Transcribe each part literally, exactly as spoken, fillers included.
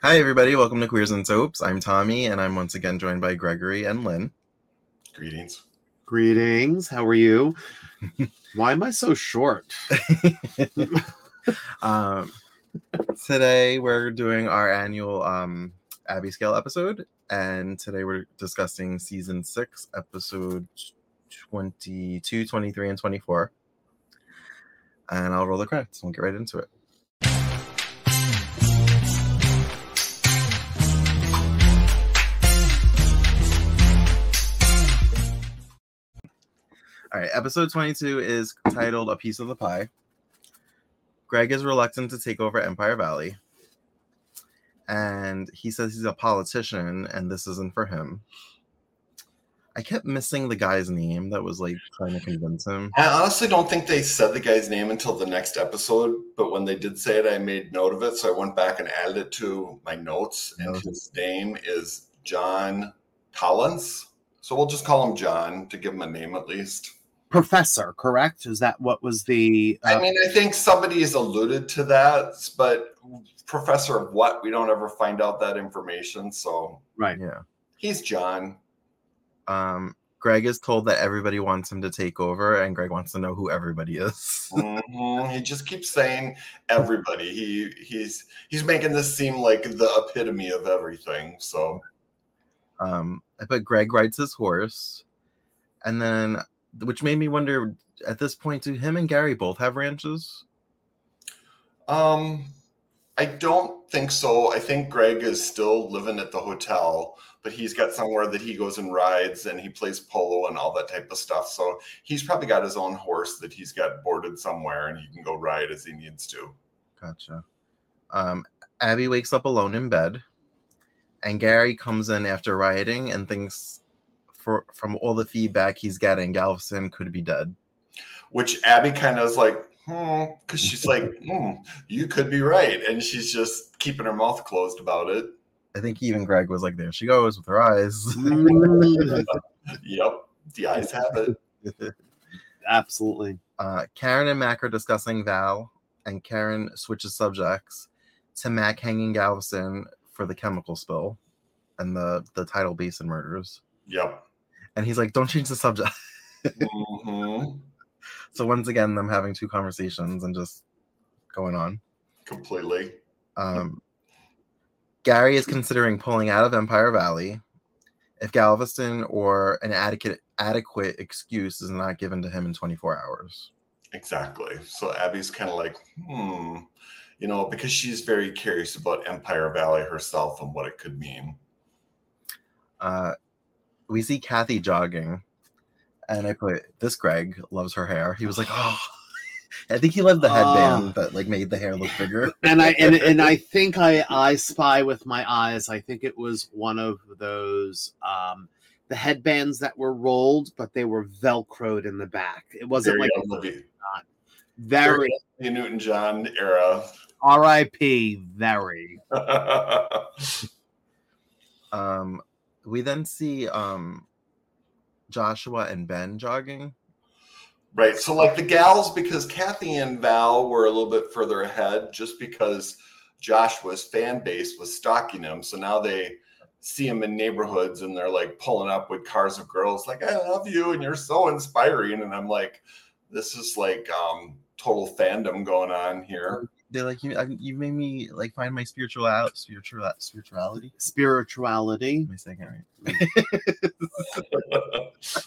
Hi, everybody. Welcome to Queers and Soaps. I'm Tommy, and I'm once again joined by Gregory and Lynn. Greetings. Greetings. How are you? Why am I so short? um, today, we're doing our annual um, Abby Scale episode, and today we're discussing Season six, Episode twenty-two, twenty-three, and twenty-four. And I'll roll the credits. We'll get right into it. All right, episode twenty-two is titled A Piece of the Pie. Greg is reluctant to take over Empire Valley. And he says he's a politician and this isn't for him. I kept missing the guy's name that was like trying to convince him. I honestly don't think they said the guy's name until the next episode. But when they did say it, I made note of it. So I went back and added it to my notes. And mm-hmm. his name is John Collins. So we'll just call him John to give him a name at least. Professor, correct? Is that what was the... Uh... I mean, I think somebody's alluded to that, but professor of what? We don't ever find out that information, so... Right. Yeah. He's John. Um, Greg is told that everybody wants him to take over, and Greg wants to know who everybody is. mm-hmm. He just keeps saying everybody. He he's he's making this seem like the epitome of everything, so... Um, but Greg rides his horse, and then... Which made me wonder, at this point, do him and Gary both have ranches? Um, I don't think so. I think Greg is still living at the hotel, but he's got somewhere that he goes and rides, and he plays polo and all that type of stuff. So he's probably got his own horse that he's got boarded somewhere, and he can go ride as he needs to. Gotcha. Um, Abby wakes up alone in bed, and Gary comes in after rioting and thinks... For, from all the feedback he's getting, Galveston could be dead. Which Abby kind of is like, hmm, because she's like, hmm, you could be right. And she's just keeping her mouth closed about it. I think even Greg was like, there she goes with her eyes. Yep, the eyes have it. Absolutely. Uh, Karen and Mac are discussing Val, and Karen switches subjects to Mac hanging Galveston for the chemical spill and the, the tidal basin murders. Yep. And he's like, don't change the subject. mm-hmm. So once again, them having two conversations and just going on. Completely. Um, Gary is considering pulling out of Empire Valley if Galveston or an adequate adequate excuse is not given to him in twenty-four hours. Exactly. So Abby's kind of like, hmm, you know, because she's very curious about Empire Valley herself and what it could mean. Uh. We see Kathy jogging, and I put, this Greg loves her hair. He was like, oh, I think he loved the headband um, that like made the hair look bigger. And I and, and I think I, I spy with my eyes. I think it was one of those, um, the headbands that were rolled, but they were Velcroed in the back. It wasn't very like a very Newton-John era. R I P Very. um. We then see um, Joshua and Ben jogging. Right. So, like, the gals, because Kathy and Val were a little bit further ahead just because Joshua's fan base was stalking him. So now they see him in neighborhoods and they're, like, pulling up with cars of girls like, I love you and you're so inspiring. And I'm like, this is, like, um, total fandom going on here. They're like, you, you made me like find my spiritual spiritual spirituality. Spirituality. Am I saying it right?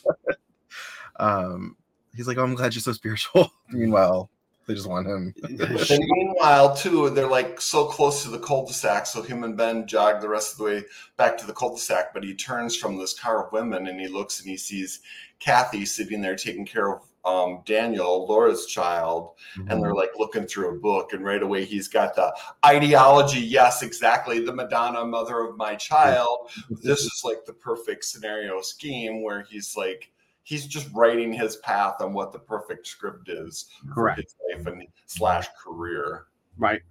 um, he's like, oh, I'm glad you're so spiritual. Meanwhile, they just want him. And meanwhile, too, they're like so close to the cul-de-sac. So him and Ben jog the rest of the way back to the cul-de-sac. But he turns from this car of women and he looks and he sees Kathy sitting there taking care of Um, Daniel, Laura's child, mm-hmm. and they're like looking through a book, and right away he's got the ideology. Yes, exactly. The Madonna, mother of my child. This is like the perfect scenario scheme where he's like, he's just writing his path on what the perfect script is. Correct. For his life and slash career. Right.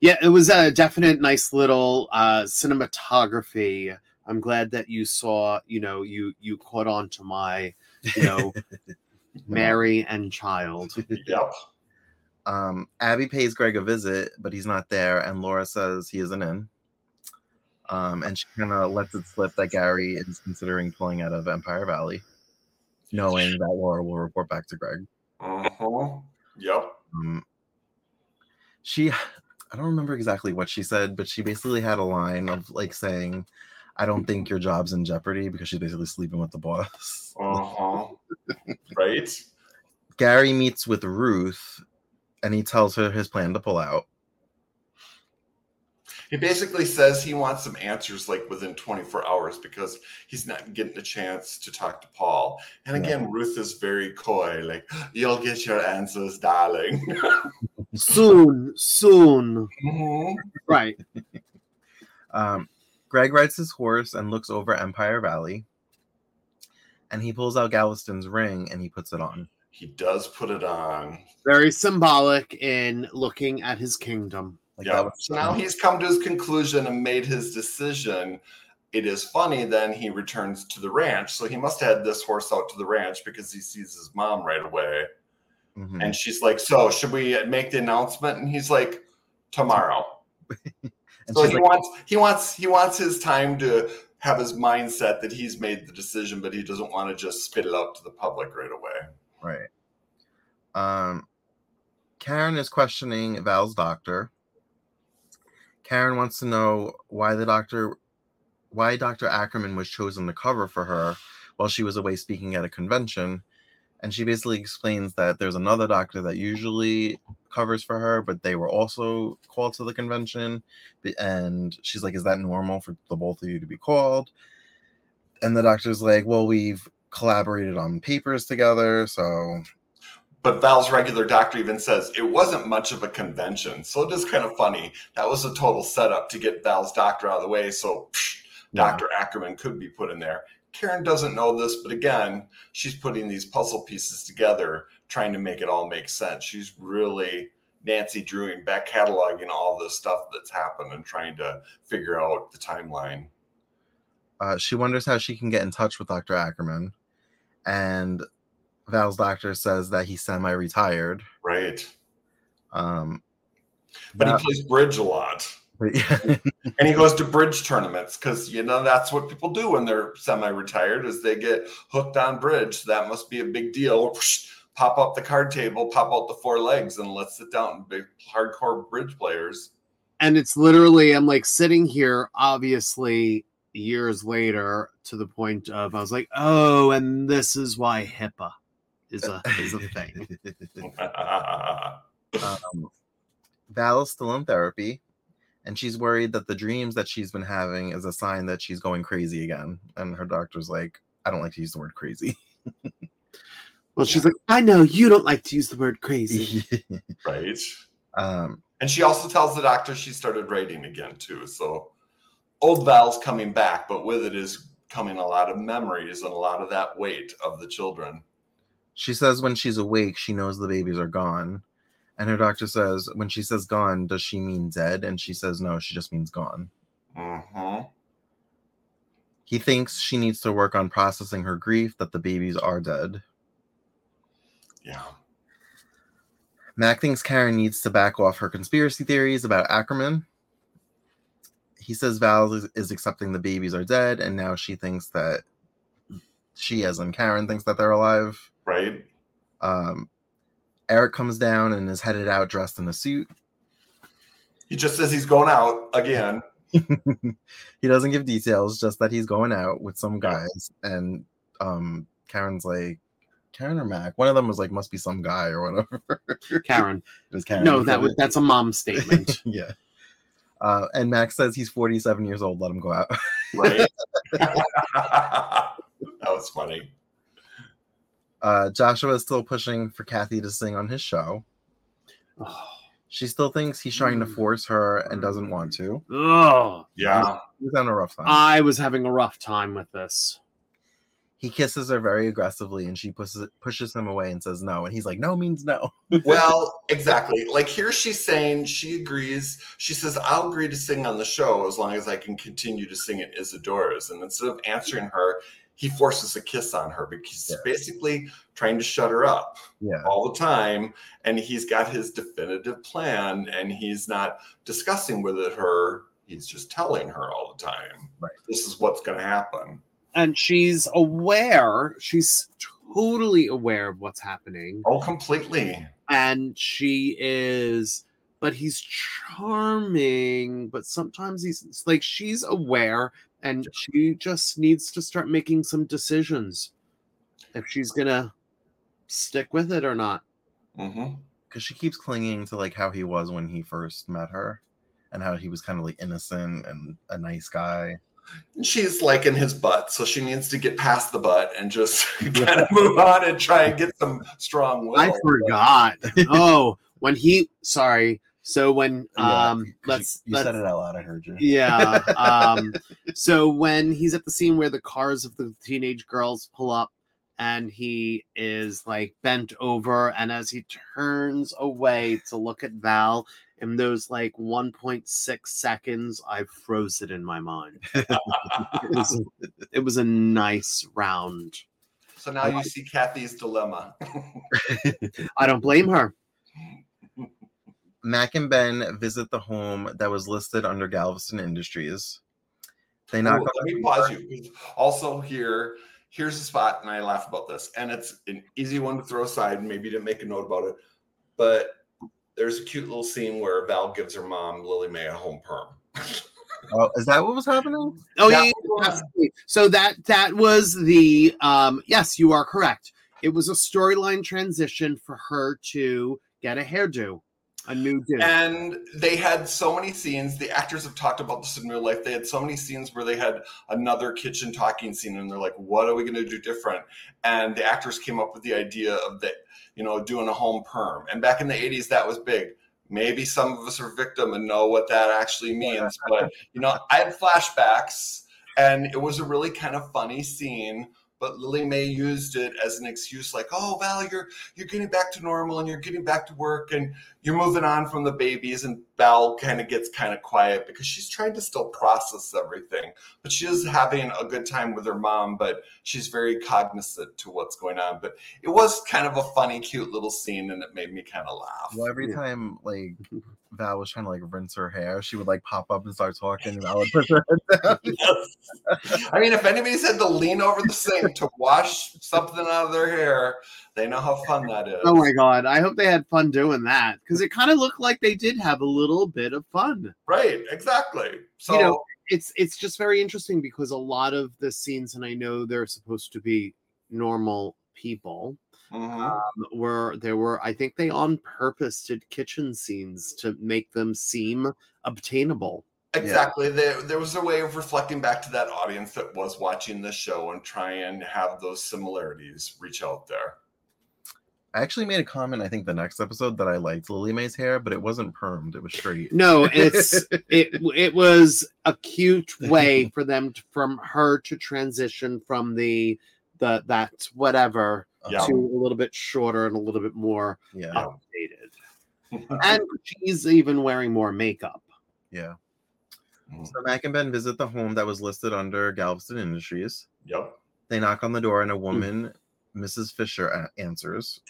Yeah, it was a definite nice little uh, cinematography. I'm glad that you saw, you know, you you caught on to my, you know, Mary and child. Yep. Um, Abby pays Greg a visit, but he's not there, and Laura says he isn't in. Um, and she kind of lets it slip that Gary is considering pulling out of Empire Valley, knowing that Laura will report back to Greg. Uh-huh. Yep. Um, she, I don't remember exactly what she said, but she basically had a line of like saying, I don't think your job's in jeopardy, because she's basically sleeping with the boss. Uh-huh. Right? Gary meets with Ruth, and he tells her his plan to pull out. He basically says he wants some answers like within twenty-four hours because he's not getting a chance to talk to Paul. And again, yeah. Ruth is very coy, like, you'll get your answers, darling. soon, soon. Mm-hmm. Right. um, Greg rides his horse and looks over Empire Valley. And he pulls out Galveston's ring and he puts it on. He does put it on. Very symbolic in looking at his kingdom. Like yeah. So now he's come to his conclusion and made his decision. It is funny. Then he returns to the ranch. So he must have had this horse out to the ranch because he sees his mom right away. Mm-hmm. And she's like, so should we make the announcement? And he's like, tomorrow. So he like, wants he wants he wants his time to have his mindset that he's made the decision, but he doesn't want to just spit it out to the public right away. Right. Um, Karen is questioning Val's doctor. Karen wants to know why the doctor, why Doctor Ackerman was chosen to cover for her while she was away speaking at a convention. And she basically explains that there's another doctor that usually covers for her, but they were also called to the convention. And she's like, is that normal for the both of you to be called? And the doctor's like, well, we've collaborated on papers together, so... But Val's regular doctor even says it wasn't much of a convention. So it is kind of funny. That was a total setup to get Val's doctor out of the way. So psh, yeah. Doctor Ackerman could be put in there. Karen doesn't know this, but again, she's putting these puzzle pieces together, trying to make it all make sense. She's really Nancy Drewing, back cataloging all this stuff that's happened and trying to figure out the timeline. Uh, she wonders how she can get in touch with Doctor Ackerman. And Val's doctor says that he's semi-retired. Right. Um, but that, he plays bridge a lot. Yeah. And he goes to bridge tournaments because, you know, that's what people do when they're semi-retired is they get hooked on bridge. So that must be a big deal. Pop up the card table, pop out the four legs, and let's sit down. Big hardcore bridge players. And it's literally, I'm like sitting here, obviously, years later, to the point of I was like, oh, and this is why HIPAA. Is a is a thing. um, Val is still in therapy, and she's worried that the dreams that she's been having is a sign that she's going crazy again. And her doctor's like, I don't like to use the word crazy. Well, she's like, I know you don't like to use the word crazy, right? Um, and she also tells the doctor she started writing again too. So old Val's coming back, but with it is coming a lot of memories and a lot of that weight of the children. She says when she's awake, she knows the babies are gone. And her doctor says, when she says gone, does she mean dead? And she says, no, she just means gone. Mm-hmm. He thinks she needs to work on processing her grief that the babies are dead. Yeah. Mac thinks Karen needs to back off her conspiracy theories about Ackerman. He says Val is, is accepting the babies are dead, and now she thinks that she, as in Karen, thinks that they're alive. Right. Um, Eric comes down and is headed out dressed in a suit. He just says he's going out again. He doesn't give details, just that he's going out with some guys. And um, Karen's like, Karen or Mac? One of them was like, must be some guy or whatever. Karen. It was Karen. No, that was that's a mom statement. Yeah. Uh, and Mac says he's forty-seven years old. Let him go out. Right. That was funny. Uh, Joshua is still pushing for Kathy to sing on his show. Oh. She still thinks he's trying to force her and doesn't want to. Oh, yeah. He's having a rough time. I was having a rough time with this. He kisses her very aggressively, and she pushes pushes him away and says no. And he's like, no means no. Well, exactly. Like here she's saying she agrees. She says, I'll agree to sing on the show as long as I can continue to sing at Isadora's. And instead of answering her, he forces a kiss on her because he's yeah. basically trying to shut her up yeah. all the time. And he's got his definitive plan, and he's not discussing with her he's just telling her all the time, right, this is what's going to happen. And she's aware, she's totally aware of what's happening. Oh, completely. And she is, but he's charming, but sometimes he's, like, she's aware, and she just needs to start making some decisions if she's going to stick with it or not. Mm-hmm. Because she keeps clinging to, like, how he was when he first met her, and how he was kind of, like, innocent and a nice guy. She's like in his butt, so she needs to get past the butt and just kind of move on and try and get some strong will. I forgot. Oh, when he, sorry. So when, um, yeah, let's, you, you let's, said it out loud. I heard you. Yeah. Um, so when he's at the scene where the cars of the teenage girls pull up and he is like bent over, and as he turns away to look at Val, in those like one point six seconds, I froze it in my mind. It was, it was a nice round. So now you see Kathy's dilemma. I don't blame her. Mac and Ben visit the home that was listed under Galveston Industries. They knock. Ooh, on let me pause you. Also here, here's a spot, and I laugh about this, and it's an easy one to throw aside. Maybe to make a note about it, but there's a cute little scene where Val gives her mom, Lily Mae, a home perm. Oh, is that what was happening? Oh, that yeah. Was- so that that was the, um, yes, you are correct. It was a storyline transition for her to get a hairdo, a new do. And they had so many scenes. The actors have talked about this in real life. They had so many scenes where they had another kitchen talking scene, and they're like, what are we going to do different? And the actors came up with the idea of that, you know, doing a home perm. And back in the eighties, that was big. Maybe some of us are victim and know what that actually means. But, you know, I had flashbacks, and it was a really kind of funny scene. But Lily Mae used it as an excuse, like, oh, Val, you're you're getting back to normal, and you're getting back to work, and you're moving on from the babies. And Val kind of gets kind of quiet because she's trying to still process everything. But she is having a good time with her mom, but she's very cognizant to what's going on. But it was kind of a funny, cute little scene, and it made me kind of laugh. Well, every time, like, Val was trying to, like, rinse her hair, she would, like, pop up and start talking, and I would push her head down. Yes. I mean, if anybody's had to lean over the sink to wash something out of their hair, they know how fun that is. Oh, my God. I hope they had fun doing that, because it kind of looked like they did have a little bit of fun. Right. Exactly. So, you know, it's, it's just very interesting, because a lot of the scenes, and I know they're supposed to be normal people, Mm-hmm. Um, where there were, I think they on purpose did kitchen scenes to make them seem obtainable. Exactly. Yeah. There, there was a way of reflecting back to that audience that was watching the show and try and have those similarities reach out there. I actually made a comment, I think the next episode, that I liked Lily Mae's hair, but it wasn't permed. It was straight. No, it's it it was a cute way for them to, from her to transition from the the that whatever. Yeah. To a little bit shorter and a little bit more yeah. outdated. And she's even wearing more makeup. Yeah. So Mac and Ben visit the home that was listed under Galveston Industries. Yep. They knock on the door, and a woman, mm. Missus Fisher, answers.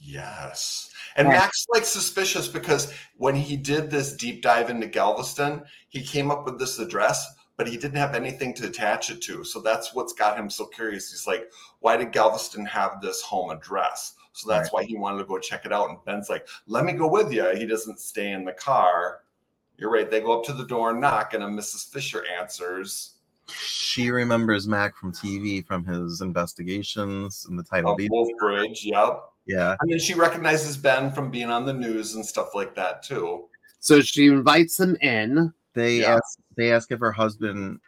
Yes. And yeah. Mac's like suspicious, because when he did this deep dive into Galveston, he came up with this address, but he didn't have anything to attach it to. So that's what's got him so curious. He's like, why did Galveston have this home address? So that's right. Why he wanted to go check it out. And Ben's like, let me go with you. He doesn't stay in the car. You're right. They go up to the door and knock, and a Missus Fisher answers. She remembers Mac from T V, from his investigations in the title. Of Wolf Bridge, yep. Yeah. I mean, she recognizes Ben from being on the news and stuff like that, too. So she invites him in. They yeah. ask they ask if her husband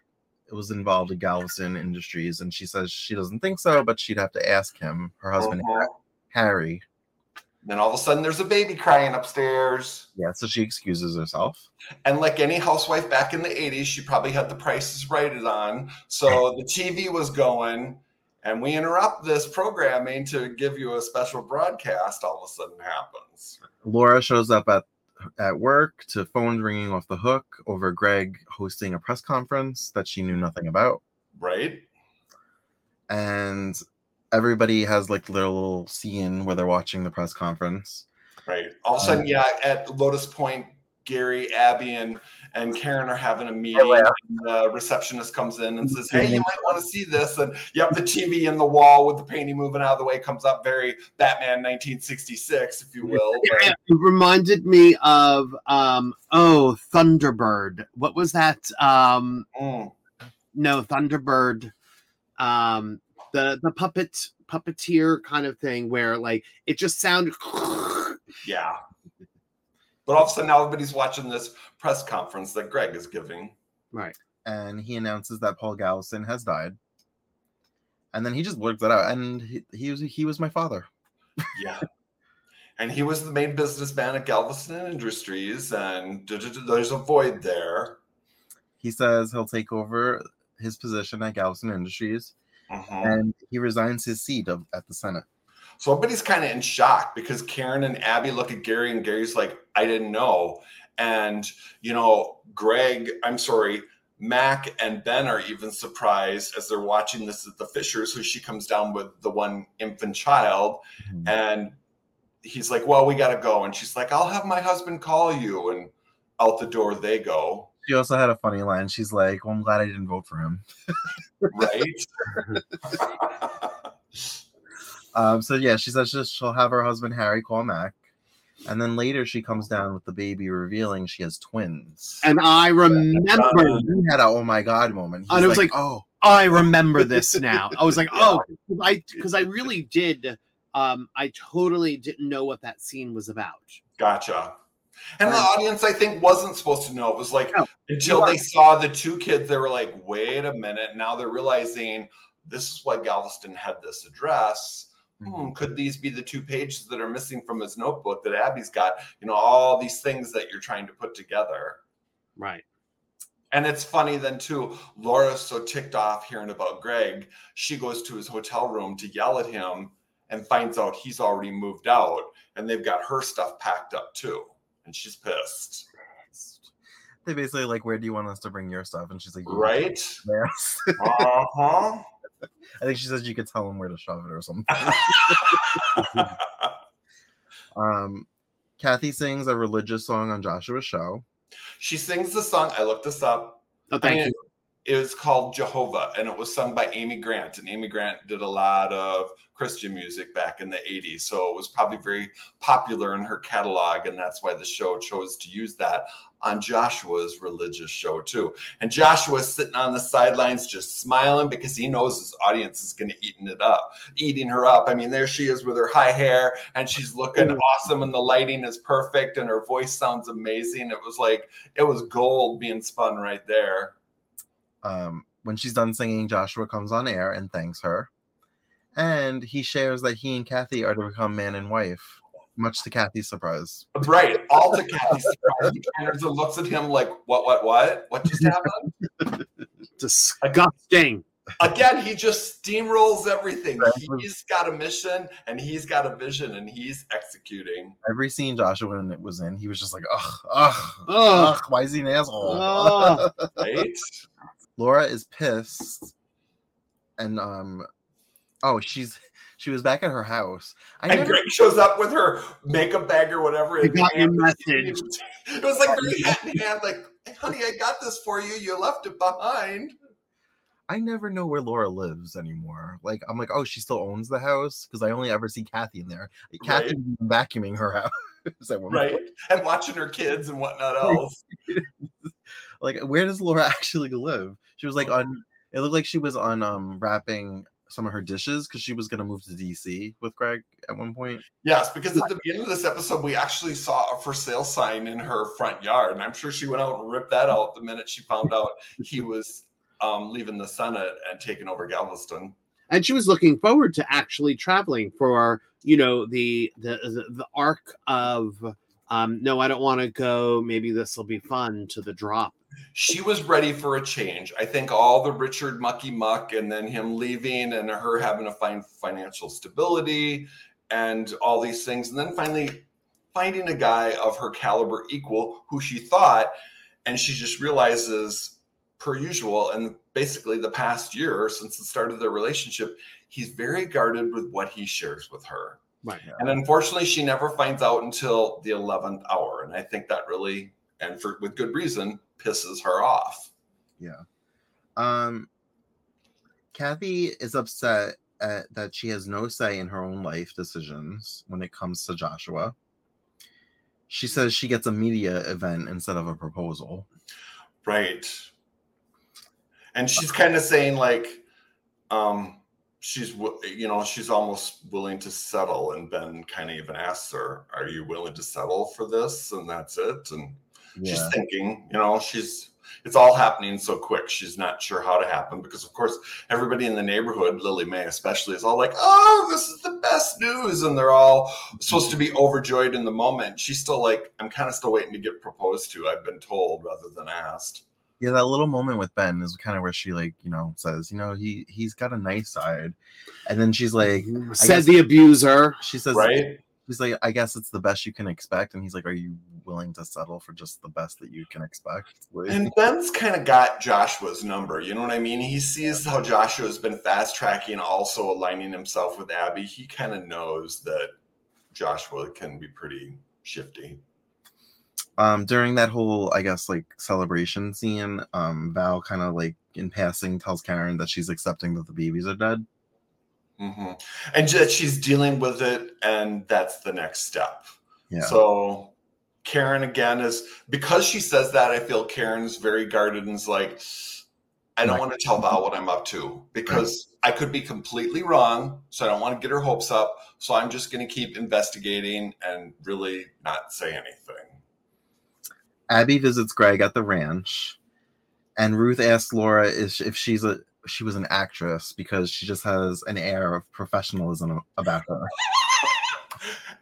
was involved in Galveston Industries, and she says she doesn't think so, but she'd have to ask him, her husband, mm-hmm. Harry. Then all of a sudden, there's a baby crying upstairs. Yeah, so she excuses herself. And like any housewife back in the eighties, she probably had The Price Is Right on, so the T V was going, and we interrupt this programming to give you a special broadcast. All of a sudden happens. Laura shows up at at work to phone ringing off the hook over Greg hosting a press conference that she knew nothing about. Right. And everybody has like their little scene where they're watching the press conference. Right. All of a sudden, um, yeah, at Lotus Point, Gary, Abby, and, and Karen are having a meeting. Hello. And the receptionist comes in and says, hey, you might want to see this. And you have the T V in the wall with the painting moving out of the way. Comes up very Batman nineteen sixty-six, if you will. It reminded me of, um, oh, Thunderbird. What was that? Um, mm. No, Thunderbird. Um, the the puppet puppeteer kind of thing where, like, it just sounded. Yeah. But all of a sudden, now everybody's watching this press conference that Greg is giving. Right. And he announces that Paul Galveston has died. And then he just blurts that out. And he, he, was, he was my father. Yeah. And he was the main businessman at Galveston Industries. And there's a void there. He says he'll take over his position at Galveston Industries. Mm-hmm. And he resigns his seat of, at the Senate. So everybody's kind of in shock because Karen and Abby look at Gary and Gary's like, I didn't know. And, you know, Greg, I'm sorry, Mac and Ben are even surprised as they're watching this at the Fishers, who she comes down with the one infant child. Mm-hmm. And he's like, well, we got to go. And she's like, I'll have my husband call you. And out the door they go. She also had a funny line. She's like, well, I'm glad I didn't vote for him. Right? Um, so, yeah, she says she'll have her husband, Harry Cormack. And then later she comes down with the baby, revealing she has twins. And I remember. Yeah. He had a oh, my God moment. He's and it was like, like, oh, I remember this now. I was like, oh, I because I really did. Um, I totally didn't know what that scene was about. Gotcha. And um, the audience, I think, wasn't supposed to know. It was like no, until they saw the two kids, they were like, wait a minute. Now they're realizing this is why Galveston had this address. Hmm, could these be the two pages that are missing from his notebook that Abby's got? You know, all these things that you're trying to put together. Right. And it's funny then, too, Laura's so ticked off hearing about Greg. She goes to his hotel room to yell at him and finds out he's already moved out. And they've got her stuff packed up, too. And she's pissed. They basically like, where do you want us to bring your stuff? And she's like, right? Yes. Uh-huh. I think she says you could tell him where to shove it or something. um, Kathy sings a religious song on Joshua's show. She sings the song. I looked this up. Oh, thank and you. It was called Jehovah, and it was sung by Amy Grant. And Amy Grant did a lot of Christian music back in the eighties. So it was probably very popular in her catalog. And that's why the show chose to use that on Joshua's religious show, too. And Joshua's sitting on the sidelines just smiling because he knows his audience is going to eating it up, eating her up. I mean, there she is with her high hair, and she's looking mm-hmm. awesome, and the lighting is perfect, and her voice sounds amazing. It was like, it was gold being spun right there. Um, when she's done singing, Joshua comes on air and thanks her. And he shares that he and Kathy are to become man and wife, much to Kathy's surprise. Right. All to Kathy's surprise. Anderson looks at him like, what, what, what? What just happened? Disgusting. Again, he just steamrolls everything. He's got a mission, and he's got a vision, and he's executing. Every scene Joshua was in, he was just like, ugh, ugh, ugh, why is he an asshole? Uh, right? Laura is pissed, and um, oh, she's she was back at her house. I and never... Greg shows up with her makeup bag or whatever. I got your message. It was like very hand in hand, like, hey, honey, I got this for you. You left it behind. I never know where Laura lives anymore. Like, I'm like, oh, she still owns the house? Because I only ever see Kathy in there. Like, right. Kathy vacuuming her house. Right. And watching her kids and whatnot else. Like, where does Laura actually live? She was like on, it looked like she was on um wrapping some of her dishes because she was going to move to D C with Greg at one point. Yes, because at the beginning of this episode, we actually saw a for sale sign in her front yard. And I'm sure she went out and ripped that out the minute she found out he was um, leaving the Senate and taking over Galveston. And she was looking forward to actually traveling for, you know, the the the, the arc of, um, no, I don't want to go, maybe this will be fun, to the drop. She was ready for a change. I think all the Richard mucky muck and then him leaving and her having to find financial stability and all these things. And then finally finding a guy of her caliber equal who she thought, and she just realizes per usual, and basically the past year since the start of their relationship, he's very guarded with what he shares with her. Right. And unfortunately, she never finds out until the eleventh hour. And I think that really and for with good reason, pisses her off. Yeah. Um, Kathy is upset at, that she has no say in her own life decisions when it comes to Joshua. She says she gets a media event instead of a proposal. Right. And she's kind of saying, like, um, she's, you know, she's almost willing to settle. And Ben kind of even asks her, are you willing to settle for this? And that's it. And yeah. she's thinking, you know, she's, it's all happening so quick. She's not sure how to happen because, of course, everybody in the neighborhood, Lily Mae especially, is all like, oh, this is the best news. And they're all supposed to be overjoyed in the moment. She's still like, I'm kind of still waiting to get proposed to. I've been told rather than asked. Yeah, that little moment with Ben is kind of where she, like, you know, says, you know, he, he's got a nice side. And then she's like... Said the abuser. She says, right? She's like, I guess it's the best you can expect. And he's like, are you willing to settle for just the best that you can expect? Like, and Ben's kind of got Joshua's number. You know what I mean? He sees how Joshua's been fast-tracking, also aligning himself with Abby. He kind of knows that Joshua can be pretty shifty. Um, during that whole, I guess, like, celebration scene, um, Val kind of, like, in passing tells Karen that she's accepting that the babies are dead. Mm-hmm. And that she's dealing with it, and that's the next step. Yeah. So Karen, again, is, because she says that, I feel Karen's very guarded and is like, I don't want to tell Val what I'm up to because right. I could be completely wrong, so I don't want to get her hopes up, so I'm just going to keep investigating and really not say anything. Abby visits Greg at the ranch, and Ruth asks Laura if she's a she was an actress because she just has an air of professionalism about her.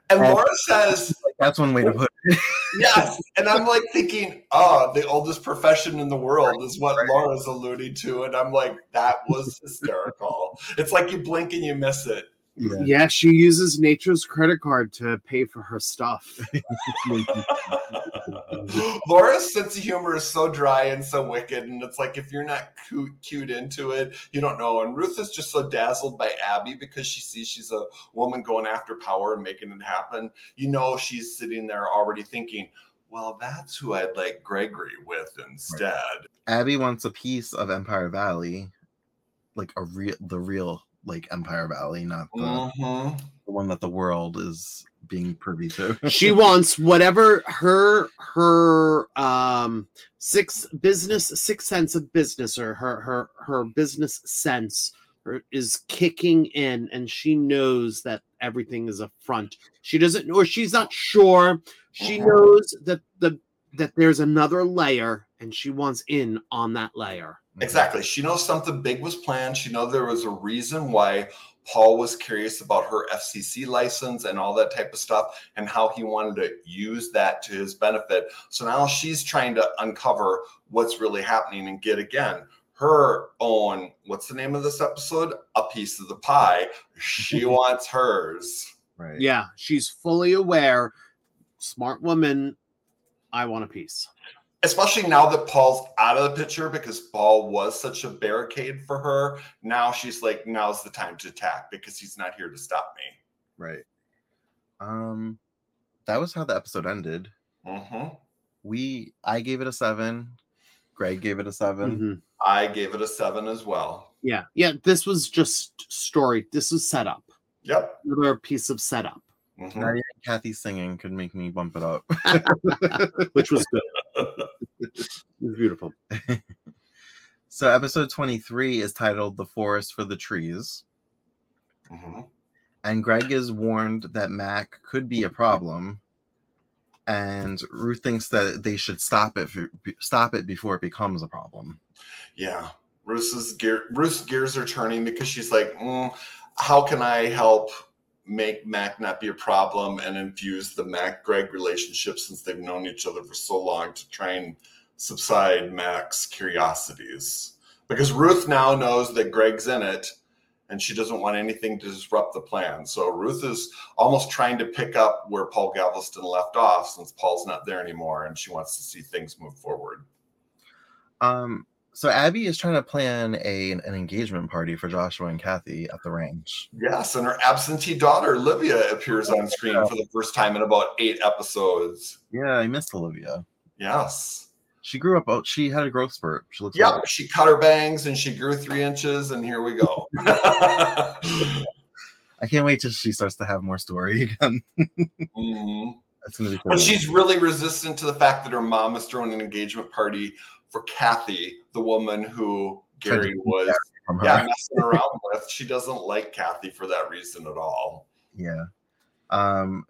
and, and Laura says... That's one way to put it. Yes, and I'm like thinking, oh, the oldest profession in the world is what Laura's alluding to, and I'm like, that was hysterical. It's like you blink and you miss it. Yeah. yeah, she uses nature's credit card to pay for her stuff. Laura's sense of humor is so dry and so wicked, and it's like if you're not cu- cued into it, you don't know. And Ruth is just so dazzled by Abby because she sees she's a woman going after power and making it happen. You know, she's sitting there already thinking, well, that's who I'd like Gregory with instead. Right. Abby wants a piece of Empire Valley, like a real, the real. Like Empire Valley, not the, mm-hmm. the one that the world is being privy to. She wants whatever her her um six business sixth sense of business or her her her business sense is kicking in, and she knows that everything is a front. She doesn't, or she's not sure. She mm-hmm. knows that the that there's another layer, and she wants in on that layer. Exactly. She knows something big was planned. She knows there was a reason why Paul was curious about her F C C license and all that type of stuff and how he wanted to use that to his benefit. So now she's trying to uncover what's really happening and get, again, her own, what's the name of this episode? A piece of the pie. She wants hers. Right. Yeah. She's fully aware. Smart woman. I want a piece. Especially now that Paul's out of the picture because Paul was such a barricade for her. Now she's like, now's the time to attack because he's not here to stop me. Right. Um, that was how the episode ended. Mm-hmm. We, I gave it a seven. Greg gave it a seven. Mm-hmm. I gave it a seven as well. Yeah. Yeah. This was just story. This was setup. Yep. Another piece of setup. Mm-hmm. Nadia and Kathy singing could make me bump it up. Which was good. It's beautiful. So episode twenty-three is titled The Forest for the Trees. Mm-hmm. And Greg is warned that Mac could be a problem. And Ruth thinks that they should stop it stop it before it becomes a problem. Yeah. Ruth's, gear, Ruth's gears are turning because she's like, mm, how can I help make Mac not be a problem and infuse the Mac-Greg relationship since they've known each other for so long to try and subside Mac's curiosities. Because Ruth now knows that Greg's in it and she doesn't want anything to disrupt the plan. So Ruth is almost trying to pick up where Paul Galveston left off since Paul's not there anymore and she wants to see things move forward. Um, so Abby is trying to plan a, an engagement party for Joshua and Kathy at the ranch. Yes, and her absentee daughter, Olivia, appears on screen for the first time in about eight episodes. Yeah, I missed Olivia. Yes. She grew up. Oh, she had a growth spurt. She looks. Yep. Like she cut her bangs and she grew three inches, and here we go. I can't wait till she starts to have more story again. Mm-hmm. That's gonna be cool. But she's really resistant to the fact that her mom is throwing an engagement party for Kathy, the woman who Gary was yeah, messing around with. She doesn't like Kathy for that reason at all. Yeah. Um.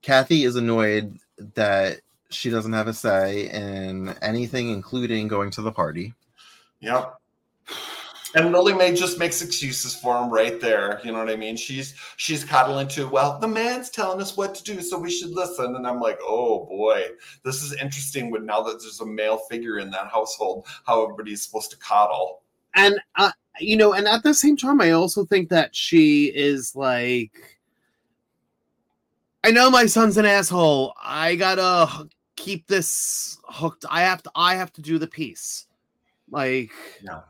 Kathy is annoyed that she doesn't have a say in anything, including going to the party. Yep. And Lily Mae just makes excuses for him right there. You know what I mean? She's she's coddling to, well, the man's telling us what to do, so we should listen. And I'm like, oh, boy, this is interesting. When now that there's a male figure in that household, how everybody's supposed to coddle. And, uh, you know, and at the same time, I also think that she is like, I know my son's an asshole. I got to keep this hooked. I have to I have to do the piece. Like, yeah.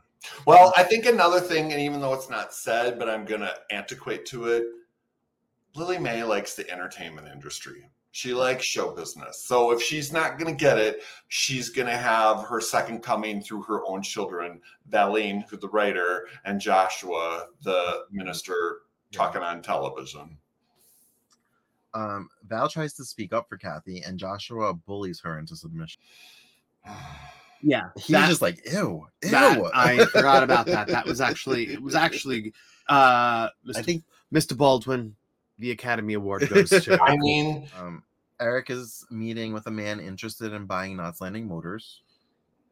Well, I think another thing, and even though it's not said, but I'm going to antiquate to it, Lily Mae likes the entertainment industry. She likes show business. So if she's not going to get it, she's going to have her second coming through her own children, Valine, who's the writer, and Joshua, the minister, talking on television. Um, Val tries to speak up for Kathy, and Joshua bullies her into submission. Yeah, he's just like ew, ew. That, I forgot about that. That was actually it was actually uh, Mister I think Mister Baldwin, the Academy Award goes to. I mean, um, Eric is meeting with a man interested in buying Knott's Landing Motors.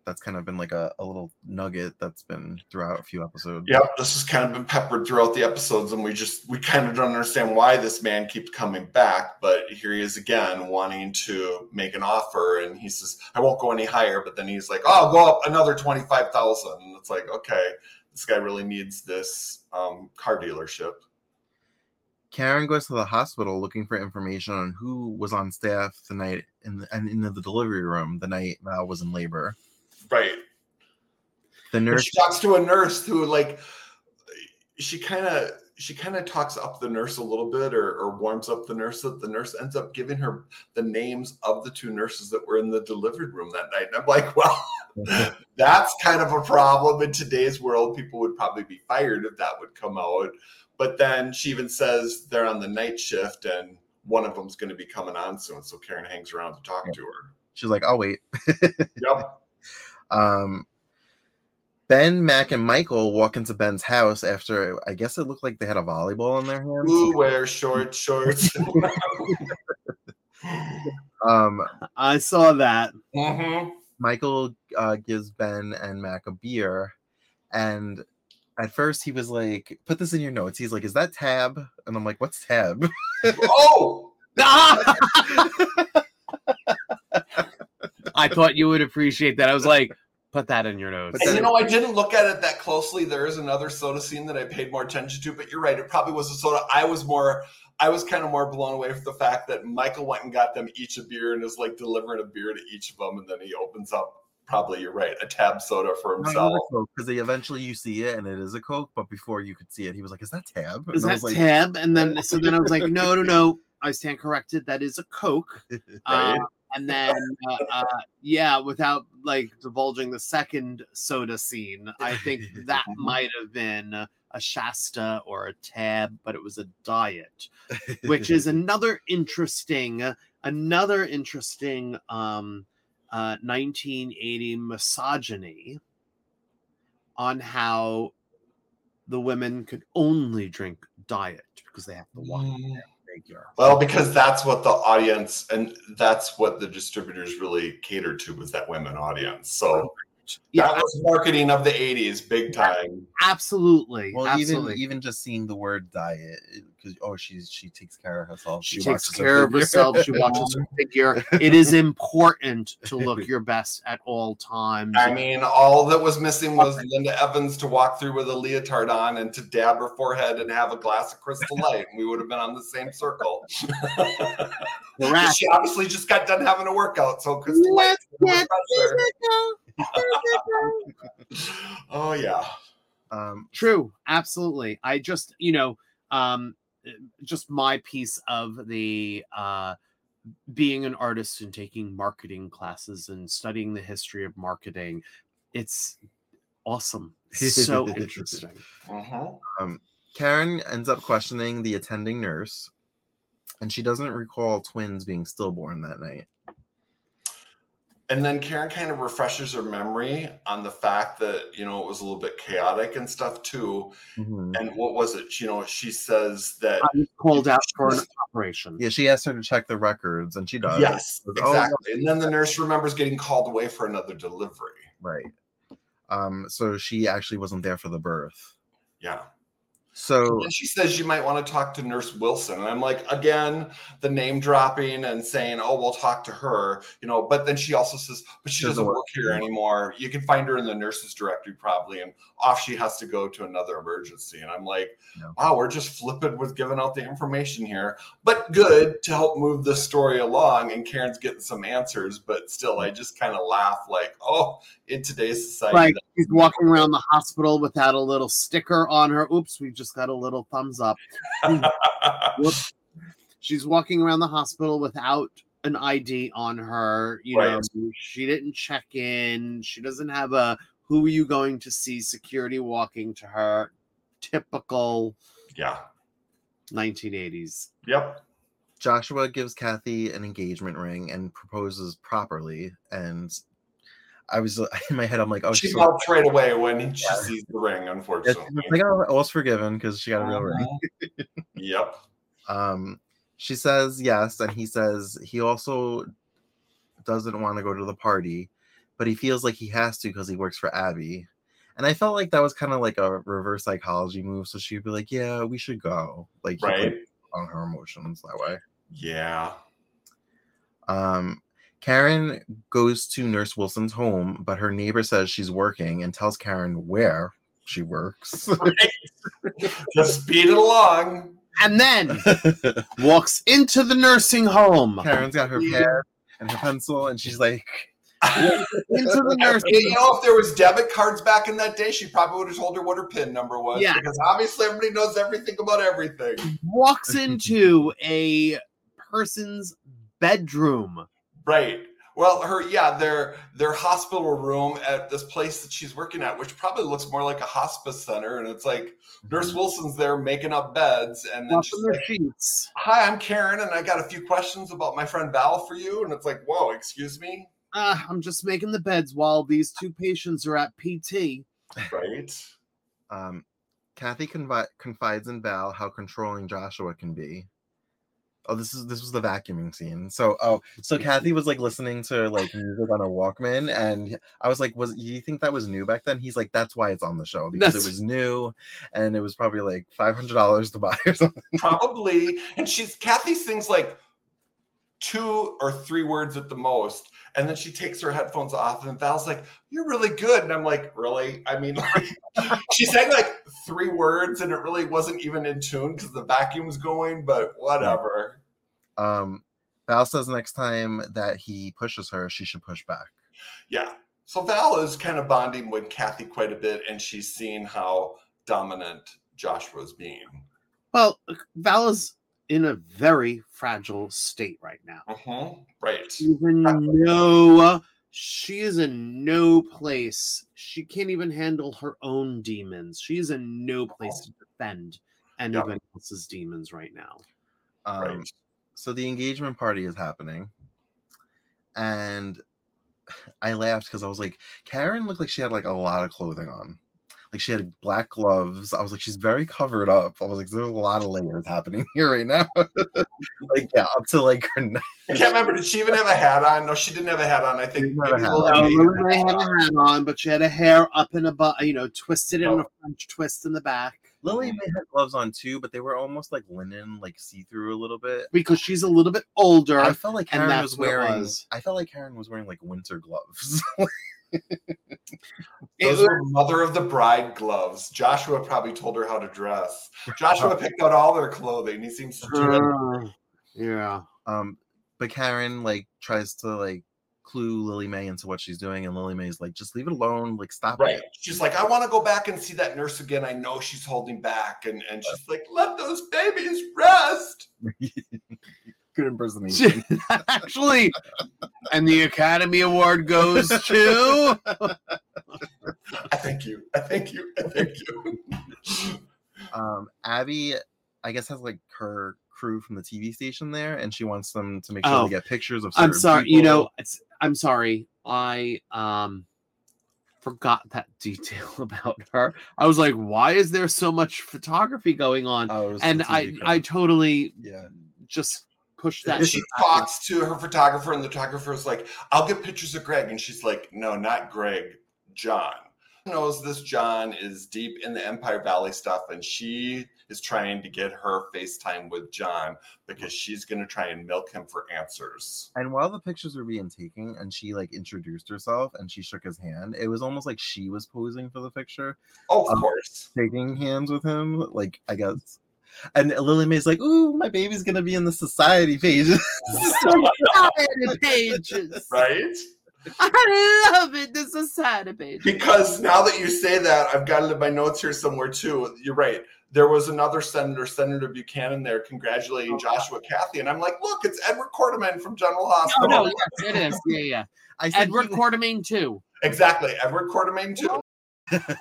That's kind of been like a, a little nugget that's been throughout a few episodes. Yeah, this has kind of been peppered throughout the episodes, and we just we kind of don't understand why this man keeps coming back. But here he is again, wanting to make an offer, and he says, "I won't go any higher." But then he's like, "Oh, I'll go up another twenty-five thousand." And it's like, okay, this guy really needs this um, car dealership. Karen goes to the hospital looking for information on who was on staff the night in the, and in the delivery room the night Val was in labor. Right. The nurse, and she talks to a nurse who, like, she kind of she kind of talks up the nurse a little bit, or, or warms up the nurse. That the nurse ends up giving her the names of the two nurses that were in the delivery room that night. And I'm like, well, that's kind of a problem in today's world. People would probably be fired if that would come out. But then she even says they're on the night shift, and one of them's going to be coming on soon. So Karen hangs around to talk yeah. to her. She's like, I'll wait. Yep. Um, Ben, Mac, and Michael walk into Ben's house after, I guess it looked like they had a volleyball in their hands. Who wear short shorts? um, I saw that. Mm-hmm. Michael uh, gives Ben and Mac a beer, and at first he was like, put this in your notes. He's like, is that tab? And I'm like, what's tab? Oh! I thought you would appreciate that. I was like, put that in your notes. And you know, I didn't look at it that closely. There is another soda scene that I paid more attention to, but you're right. It probably was a soda. I was more, I was kind of more blown away from the fact that Michael went and got them each a beer and is like delivering a beer to each of them. And then he opens up, probably, you're right, a tab soda for himself. Because they eventually you see it and it is a Coke, but before you could see it, he was like, is that tab? And is that like, tab? And then, so then I was like, no, no, no. I stand corrected. That is a Coke. Right. Uh, And then, uh, uh, yeah, without, like, divulging the second soda scene, I think that might have been a Shasta or a Tab, but it was a diet, which is another interesting, another interesting um, uh, nineteen eighty misogyny on how the women could only drink diet because they have to walk mm. down. Well, because that's what the audience, and that's what the distributors really catered to, was that women audience. So yeah, that was marketing of the eighties, big time. Absolutely. Well, absolutely. even even just seeing the word diet, because oh, she's she takes care of herself. She, she takes care of herself. She watches her figure. It is important to look your best at all times. I mean, all that was missing was Linda Evans to walk through with a leotard on and to dab her forehead and have a glass of Crystal Light, and we would have been on the same circle. She obviously just got done having a workout, so Crystal Light. Oh yeah, um true, absolutely. I just, you know, um just my piece of the uh being an artist and taking marketing classes and studying the history of marketing. It's awesome. So interesting. Uh-huh. Um, Karen ends up questioning the attending nurse, and she doesn't recall twins being stillborn that night. And then Karen kind of refreshes her memory on the fact that, you know, it was a little bit chaotic and stuff too. Mm-hmm. And what was it? You know, she says that I was called out for an operation. Yeah, she asked her to check the records, and she does. Yes, goes, exactly. Oh, and then the nurse remembers getting called away for another delivery. Right. Um. So she actually wasn't there for the birth. Yeah. So and she says you might want to talk to Nurse Wilson. And I'm like, again, the name dropping and saying, oh, we'll talk to her, you know, but then she also says, but she doesn't work here anymore. You can find her in the nurse's directory probably. And off she has to go to another emergency. And I'm like, no. Wow, we're just flippant with giving out the information here, but good to help move the story along. And Karen's getting some answers, but still, I just kind of laugh like, oh, in today's society. Like she's walking around the hospital without a little sticker on her. Oops, we just got a little thumbs up. She's walking around the hospital without an I D on her. You right. know, she didn't check in. She doesn't have a who are you going to see security walking to her. Typical yeah. nineteen eighties. Yep. Joshua gives Kathy an engagement ring and proposes properly, and I was in my head. I'm like, oh, she melts right away when she yeah. sees the ring. Unfortunately, yeah, like, oh, all's forgiven because she got a real uh-huh. ring. Yep. Um, she says yes, and he says he also doesn't want to go to the party, but he feels like he has to because he works for Abby. And I felt like that was kind of like a reverse psychology move. So she'd be like, "Yeah, we should go." Like, right on her emotions that way. Yeah. Um. Karen goes to Nurse Wilson's home, but her neighbor says she's working and tells Karen where she works. Right. Just speed it along. And then walks into the nursing home. Karen's got her pad and her pencil, and she's like, into the nursing home. You know, if there was debit cards back in that day, she probably would have told her what her PIN number was. Yeah. Because obviously everybody knows everything about everything. Walks into a person's bedroom. Right. Well, her, yeah, their their hospital room at this place that she's working at, which probably looks more like a hospice center. And it's like Nurse Wilson's there making up beds. And then she's like, hi, I'm Karen. And I got a few questions about my friend Val for you. And it's like, whoa, excuse me. Uh, I'm just making the beds while these two patients are at P T. Right. um, Kathy confi- confides in Val how controlling Joshua can be. Oh, this is this was the vacuuming scene. So, oh, so Kathy was like listening to like music on a Walkman, and I was like, "Was you think that was new back then?" He's like, "That's why it's on the show because that's... it was new, and it was probably like five hundred dollars to buy or something." Probably. And she's Kathy sings like two or three words at the most, and then she takes her headphones off, and Val's like, "You're really good," and I'm like, "Really?" I mean, like, she sang like three words, and it really wasn't even in tune because the vacuum's going, but whatever. Um, Val says next time that he pushes her, she should push back. Yeah. So Val is kind of bonding with Kathy quite a bit, and she's seeing how dominant Joshua's being. Well, Val is in a very fragile state right now. Uh-huh. Right. She's in no, she is in no place. She can't even handle her own demons. She's in no place to defend anyone yep. else's demons right now. Um, right. So the engagement party is happening, and I laughed because I was like, Karen looked like she had like a lot of clothing on. Like she had black gloves. I was like, she's very covered up. I was like, there's a lot of layers happening here right now. Like, yeah, up to like her neck. I can't remember. Did she even have a hat on? No, she didn't have a hat on. I think she had a hat on, but she had a hair up in a butt, you know, twisted oh. in a French twist in the back. Lily may have gloves on too, but they were almost like linen, like see-through a little bit. Because she's a little bit older. I felt like Karen was wearing. Was. I felt like Karen was wearing like winter gloves. Those were mother of the bride gloves. Joshua probably told her how to dress. Joshua picked out all their clothing. He seems to do it. Yeah. Um, but Karen like tries to like clue Lily Mae into what she's doing, and Lily Mae's like, just leave it alone, like stop right. it. She's like, I want to go back and see that nurse again. I know she's holding back, and and she's like, let those babies rest. good impersonation. Actually, and the Academy Award goes to... I thank you. I thank you. I thank you. um, Abby, I guess, has like her crew from the T V station there, and she wants them to make sure oh, they get pictures of certain I'm sorry. People. You know, it's, I'm sorry. I... um. forgot that detail about her. I was like, why is there so much photography going on? Oh, and I, I totally yeah. just pushed that. She talks to her photographer, and the photographer is like, I'll get pictures of Greg. And she's like, no, not Greg, John. She knows this John is deep in the Empire Valley stuff, and she is trying to get her FaceTime with John because she's going to try and milk him for answers. And while the pictures were being taken and she like introduced herself and she shook his hand, it was almost like she was posing for the picture. Oh, of um, course. Taking hands with him, like, I guess. And Lily Mae's like, ooh, my baby's going to be in the society pages. Society pages. Right? I love it. This is sad, baby. Because now that you say that, I've got it in my notes here somewhere too. You're right. There was another senator, Senator Buchanan, there congratulating oh, Joshua God. Cathy, and I'm like, look, it's Edward Quartermaine from General Hospital. No, no, yes, it is. Yeah, yeah. I Edward Quartermaine too. Exactly, Edward Quartermaine too.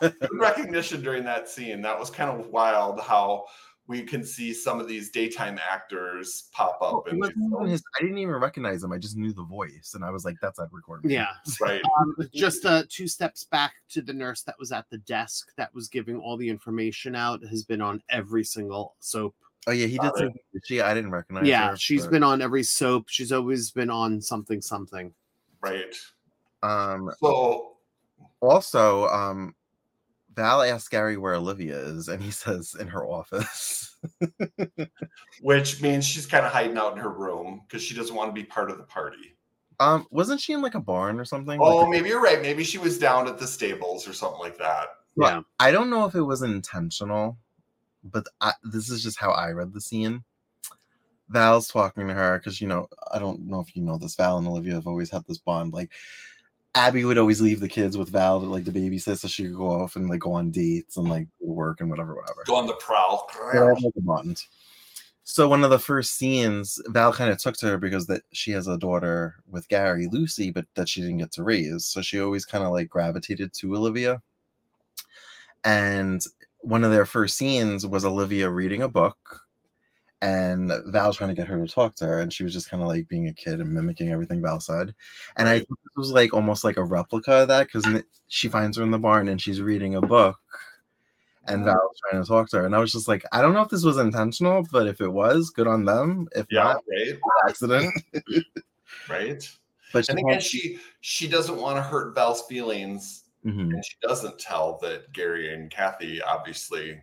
Good recognition during that scene. That was kind of wild. How we can see some of these daytime actors pop up. Oh, and his, I didn't even recognize him. I just knew the voice. And I was like, that's Edward Quartermaine. Yeah. Right. Um, just uh, two steps back to the nurse that was at the desk that was giving all the information out, has been on every single soap. Oh, yeah. He did. Say, she, I didn't recognize yeah, her. Yeah. She's but... been on every soap. She's always been on something, something. Right. Um, so also, um, Val asks Gary where Olivia is, and he says in her office. Which means she's kind of hiding out in her room because she doesn't want to be part of the party. Um, wasn't she in like a barn or something? Oh, like a- maybe you're right. Maybe she was down at the stables or something like that. Well, yeah. I don't know if it was intentional, but I, this is just how I read the scene. Val's talking to her because, you know, I don't know if you know this, Val and Olivia have always had this bond. Like, Abby would always leave the kids with Val, like the babysitter, so she could go off and like go on dates and like work and whatever, whatever. Go on the prowl. So one of the first scenes, Val kind of took to her because that she has a daughter with Gary, Lucy, but that she didn't get to raise. So she always kind of like gravitated to Olivia. And one of their first scenes was Olivia reading a book and Val trying to get her to talk to her, and she was just kind of like being a kid and mimicking everything Val said. And I think it was like almost like a replica of that, because she finds her in the barn and she's reading a book and Val's trying to talk to her. And I was just like, I don't know if this was intentional, but if it was, good on them. If yeah, not, right. It was an accident. Right. But she and again, she she doesn't want to hurt Val's feelings, mm-hmm. and she doesn't tell that Gary and Kathy obviously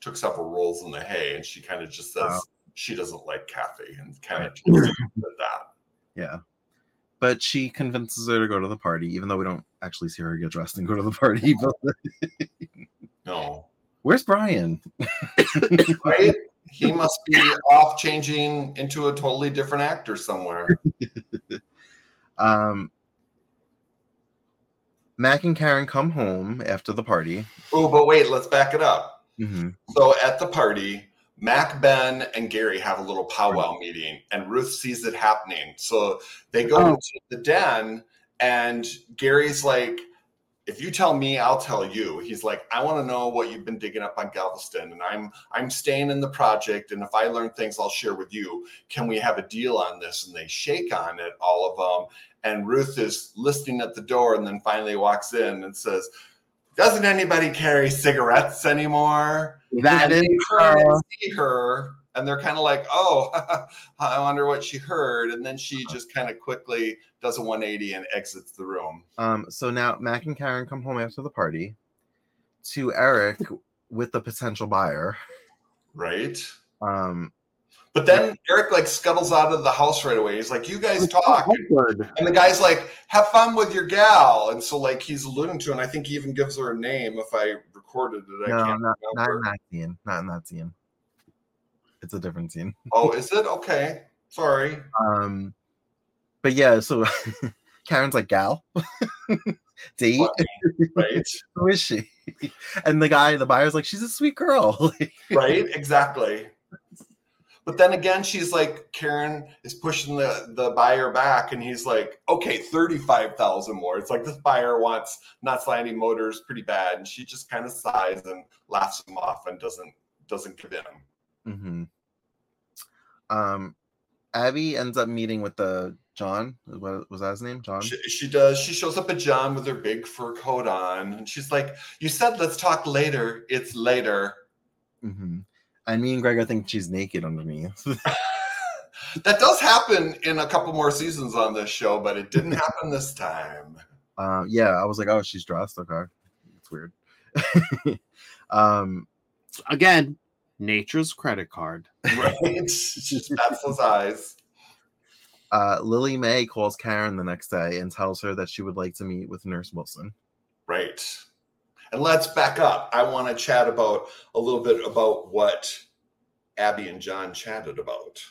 took several rolls in the hay, and she kind of just says wow. she doesn't like Kathy, and kind of just did that. Yeah. But she convinces her to go to the party, even though we don't actually see her get dressed and go to the party. But... no. Where's Brian? Right? He must be off changing into a totally different actor somewhere. um. Mac and Karen come home after the party. Oh, but wait, let's back it up. Mm-hmm. So at the party, Mac, Ben, and Gary have a little powwow right. meeting, and Ruth sees it happening. So they go oh. to the den, and Gary's like, if you tell me, I'll tell you. He's like, I want to know what you've been digging up on Galveston, and I'm I'm staying in the project, and if I learn things, I'll share with you. Can we have a deal on this? And they shake on it, all of them, and Ruth is listening at the door, and then finally walks in and says, doesn't anybody carry cigarettes anymore? That and is her. See her, and they're kind of like, oh, I wonder what she heard. And then she just kind of quickly does a one eighty and exits the room. Um, so now Mac and Karen come home after the party to Eric with the potential buyer. Right. Um, but then Eric like scuttles out of the house right away. He's like, you guys talk. And the guy's like, have fun with your gal. And so like he's alluding to, and I think he even gives her a name. If I recorded it, I no, can't not, remember. Not in that scene. Not in that scene. It's a different scene. Oh, is it? Okay. Sorry. Um, but yeah, so Karen's like, gal? Date? Right. Who is she? And the guy, the buyer's like, she's a sweet girl. Right? Exactly. But then again, she's like, Karen is pushing the, the buyer back, and he's like, okay, thirty-five thousand more. It's like this buyer wants Knott's Landing Motors pretty bad. And she just kind of sighs and laughs him off and doesn't doesn't give in. Mm-hmm. Um, Abby ends up meeting with the John. What was that his name? John? She, she does. She shows up at John with her big fur coat on. And she's like, you said let's talk later. It's later. Mm-hmm. And me and Greg, I think she's naked underneath. That does happen in a couple more seasons on this show, but it didn't happen this time. Uh, yeah, I was like, oh, she's dressed. Okay. It's weird. um, Again, nature's credit card. Right? She snaps those eyes. Uh, Lily May calls Karen the next day and tells her that she would like to meet with Nurse Wilson. Right. And let's back up. I want to chat about a little bit about what Abby and John chatted about,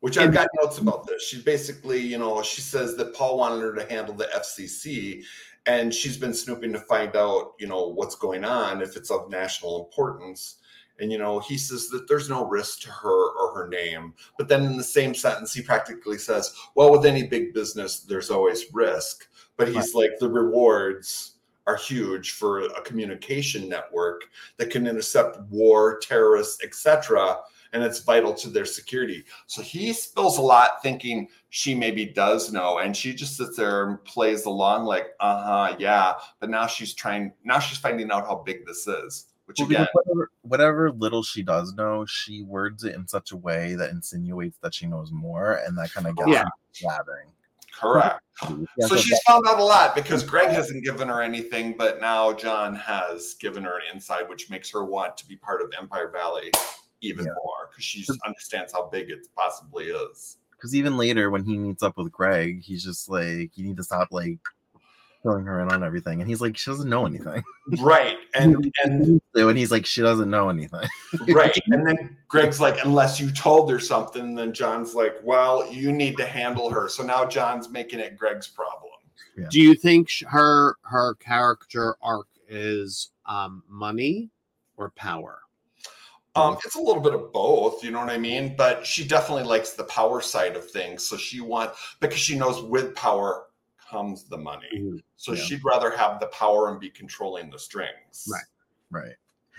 which I've got notes about this. She basically, you know, she says that Paul wanted her to handle the F C C, and she's been snooping to find out, you know, what's going on, if it's of national importance. And, you know, he says that there's no risk to her or her name. But then in the same sentence, he practically says, well, with any big business, there's always risk. But he's like, the rewards are huge for a communication network that can intercept war, terrorists, et cetera, and it's vital to their security. So he spills a lot thinking she maybe does know, and she just sits there and plays along like, uh-huh, yeah. But now she's trying, now she's finding out how big this is, which well, again. Whatever, whatever little she does know, she words it in such a way that insinuates that she knows more, and that kind of gets yeah. her blabbering. Correct. So she's found out a lot because Greg hasn't given her anything, but now John has given her an insight, which makes her want to be part of Empire Valley even yeah. more because she understands how big it possibly is. Because even later when he meets up with Greg, he's just like, you need to stop like throwing her in on everything. And he's like, she doesn't know anything. Right. And and, and he's like, she doesn't know anything. Right. And then Greg's like, unless you told her something, and then John's like, well, you need to handle her. So now John's making it Greg's problem. Yeah. Do you think her her character arc is um, money or power? Um, it's a little bit of both, you know what I mean? But she definitely likes the power side of things. So she wants, because she knows with power comes the money, so yeah. she'd rather have the power and be controlling the strings. Right right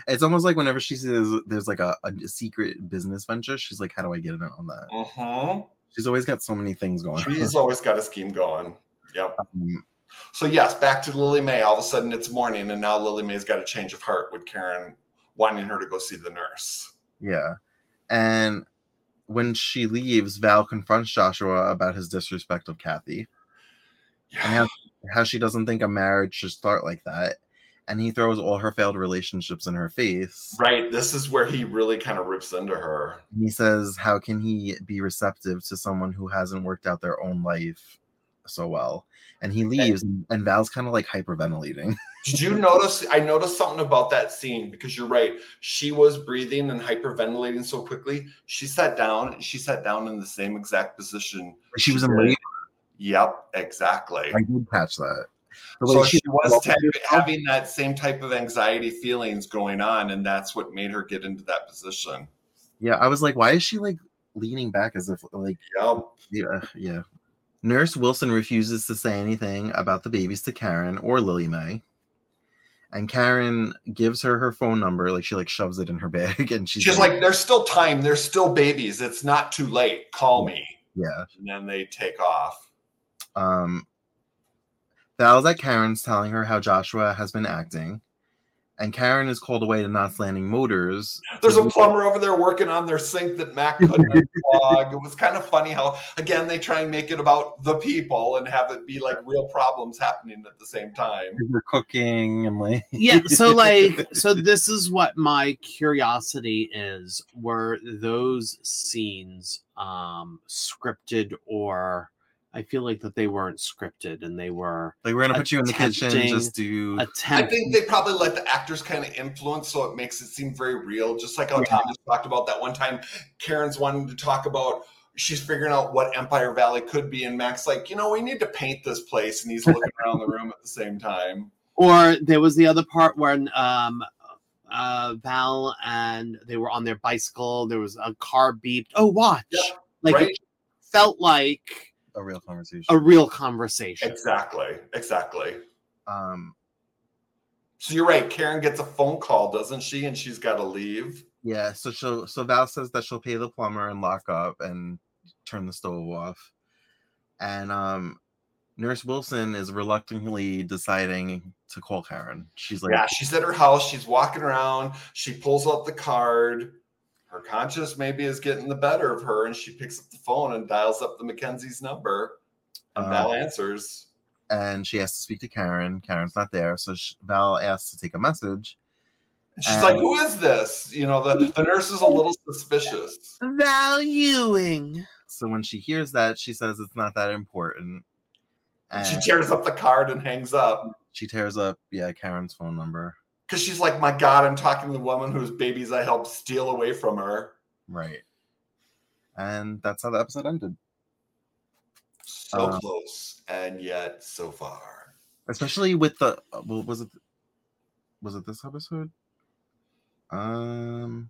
It's almost like whenever she says there's like a, a secret business venture, she's like, how do I get in on that? Mm-hmm. She's always got so many things going. She's always got a scheme going. Yep. Um, so yes, back to Lily May. All of a sudden it's morning, and now Lily May's got a change of heart with Karen wanting her to go see the nurse. Yeah. And when she leaves, Val confronts Joshua about his disrespect of Kathy. Yeah. And how, how she doesn't think a marriage should start like that. And he throws all her failed relationships in her face. Right. This is where he really kind of rips into her. And he says, how can he be receptive to someone who hasn't worked out their own life so well? And he leaves, and, and Val's kind of like hyperventilating. Did you notice? I noticed something about that scene, because you're right. She was breathing and hyperventilating so quickly. She sat down, and she sat down in the same exact position. She was in labor. Yep, exactly. I did catch that. So she, she was type, having that same type of anxiety feelings going on, and that's what made her get into that position. Yeah, I was like, why is she like leaning back as if like? Yep. Yeah, yeah. Nurse Wilson refuses to say anything about the babies to Karen or Lily May, and Karen gives her her phone number. Like she like shoves it in her bag, and she's, she's like, like, "There's still time. There's still babies. It's not too late. Call me." Yeah. And then they take off. Um, Val's at Karen's, telling her how Joshua has been acting, and Karen is called away to Knott's Landing Motors. There's a plumber over there working on their sink that Mac couldn't unplug. It was kind of funny how, again, they try and make it about the people and have it be like real problems happening at the same time. They're cooking and like yeah. So like, so this is what my curiosity is: were those scenes um scripted, or? I feel like that they weren't scripted, and they were like, we're gonna put you in the kitchen, just do. Attempt. I think they probably let the actors kind of influence, so it makes it seem very real. Just like how yeah. Tommy talked about that one time, Karen's wanting to talk about she's figuring out what Empire Valley could be, and Mac's like, you know, we need to paint this place, and he's looking around the room at the same time. Or there was the other part when um, uh, Val and they were on their bicycle. There was a car beeped. Oh, watch. Yeah, like right? It felt like a real conversation. A real conversation. Exactly. Exactly. Um, so you're right. Karen gets a phone call, doesn't she? And she's got to leave. Yeah. So she'll, so Val says that she'll pay the plumber and lock up and turn the stove off. And um, Nurse Wilson is reluctantly deciding to call Karen. She's like, yeah, she's at her house. She's walking around. She pulls up the card. Her conscience maybe is getting the better of her, and she picks up the phone and dials up the Mackenzie's number. And uh, Val answers. And she has to speak to Karen. Karen's not there, so she, Val asks to take a message. And she's and, like, who is this? You know, the, the nurse is a little suspicious. Valuing. So when she hears that, she says it's not that important. And she tears up the card and hangs up. She tears up, yeah, Karen's phone number. Because she's like, my God, I'm talking to the woman whose babies I helped steal away from her. Right. And that's how the episode ended. So um, close, and yet so far. Especially with the, well, was it, was it this episode? Um...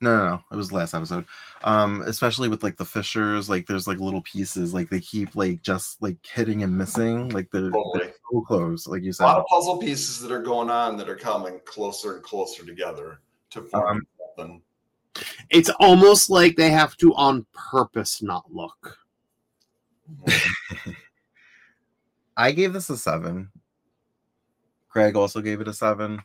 No, no, no, it was the last episode. Um, especially with like the Fishers, like there's like little pieces, like they keep like just like hitting and missing, like they're, totally. They're so close, like you said. A lot of puzzle pieces that are going on that are coming closer and closer together to form um, something. It's almost like they have to on purpose not look. I gave this a seven. Greg also gave it a seven.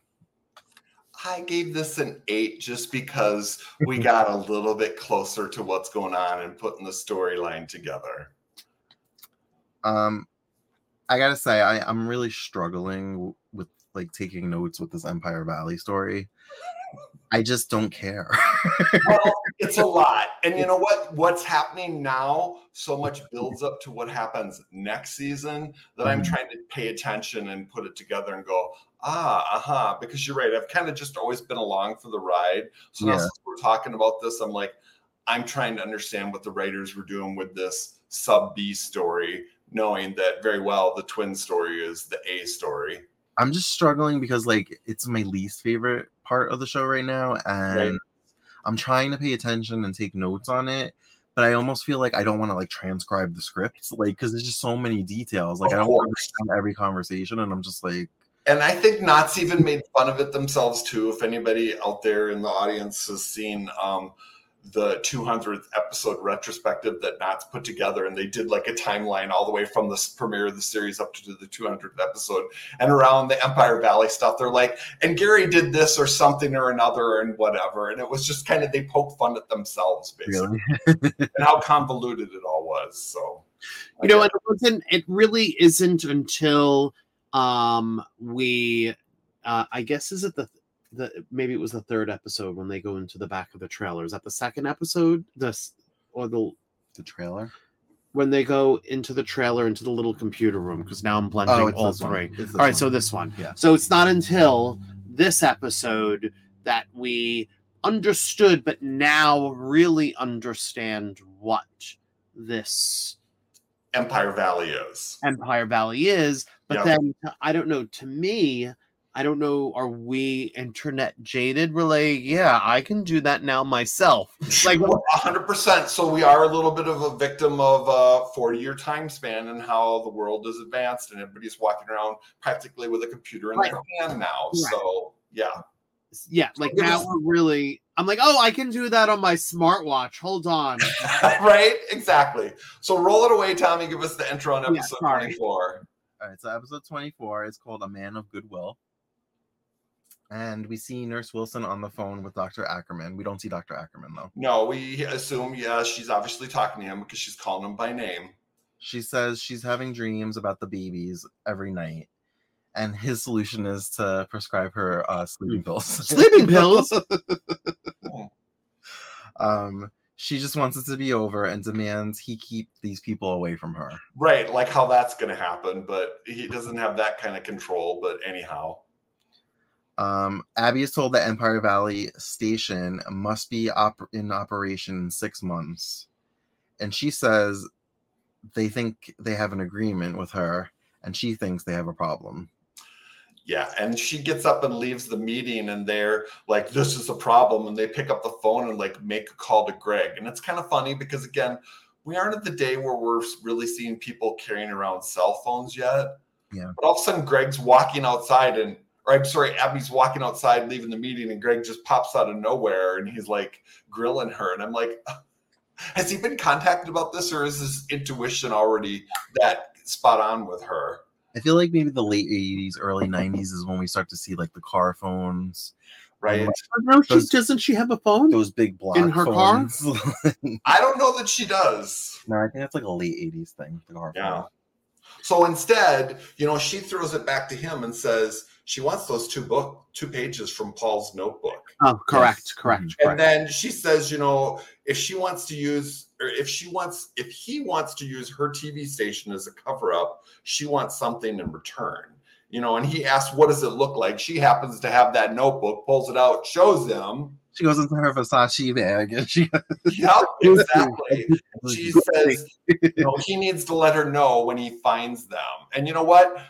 I gave this an eight just because we got a little bit closer to what's going on and putting the storyline together. Um, I gotta say, I, I'm really struggling with like taking notes with this Empire Valley story. I just don't care. Well, it's a lot. And you know what? What's happening now so much builds up to what happens next season that mm-hmm. I'm trying to pay attention and put it together and go, ah, uh-huh, because you're right. I've kind of just always been along for the ride. So yeah. Now since we're talking about this, I'm like, I'm trying to understand what the writers were doing with this sub-B story, knowing that very well the twin story is the A story. I'm just struggling because like it's my least favorite part of the show right now, and right. I'm trying to pay attention and take notes on it, but I almost feel like I don't want to like transcribe the script, like because there's just so many details. Like of I don't understand every conversation, and I'm just like. And I think Knott's even made fun of it themselves too. If anybody out there in the audience has seen um, the two hundredth episode retrospective that Knott's put together, and they did like a timeline all the way from the premiere of the series up to the two hundredth episode, and around the Empire Valley stuff, they're like, and Gary did this or something or another and whatever. And it was just kind of, they poked fun at themselves basically, really? And how convoluted it all was. So, you know, it wasn't, it really isn't until um, we, uh, I guess, is it the, The, maybe it was the third episode when they go into the back of the trailer. Is that the second episode? This or the the trailer when they go into the trailer into the little computer room? Because now I'm blending oh, all three. All right, one. So this one. Yeah. So it's not until this episode that we understood, but now really understand what this Empire Valley is. Empire Valley is, but yep. Then I don't know. To me. I don't know, are we internet jaded? We're like, yeah, I can do that now myself. Like one hundred percent. So we are a little bit of a victim of a forty-year time span and how the world is advanced and everybody's walking around practically with a computer in right. their hand now. Right. So, yeah. Yeah, like so now is- we're really... I'm like, oh, I can do that on my smartwatch. Hold on. Right? Exactly. So roll it away, Tommy. Give us the intro on episode yeah, twenty-four. All right, so episode twenty-four is called A Man of Goodwill. And we see Nurse Wilson on the phone with Doctor Ackerman. We don't see Doctor Ackerman, though. No, we assume, yeah, she's obviously talking to him because she's calling him by name. She says she's having dreams about the babies every night. And his solution is to prescribe her uh, sleeping pills. Sleeping pills? um, she just wants it to be over and demands he keep these people away from her. Right, like how that's going to happen. But he doesn't have that kind of control. But anyhow... Um, Abby is told that Empire Valley Station must be op- in operation in six months. And she says they think they have an agreement with her, and she thinks they have a problem. Yeah. And she gets up and leaves the meeting and they're like, this is the problem. And they pick up the phone and like make a call to Greg. And it's kind of funny because, again, we aren't at the day where we're really seeing people carrying around cell phones yet. Yeah. But all of a sudden Greg's walking outside and, or I'm sorry, Abby's walking outside, leaving the meeting, and Greg just pops out of nowhere and he's like grilling her. And I'm like, has he been contacted about this, or is his intuition already that spot on with her? I feel like maybe the late eighties, early nineties is when we start to see like the car phones. Right. Like, no, she those, doesn't she have a phone? Those big block in her phones. Car? I don't know that she does. No, I think that's like a late eighties thing. The car yeah. Phone. So instead, you know, she throws it back to him and says she wants those two book two pages from Paul's notebook. Oh, correct, yes. correct. And correct. Then she says, you know, if she wants to use or if she wants if he wants to use her T V station as a cover up, she wants something in return. You know, and he asks, what does it look like? She happens to have that notebook, pulls it out, shows him. She goes into her Versace bag. And she yep, exactly. She says, you know, he needs to let her know when he finds them. And you know what?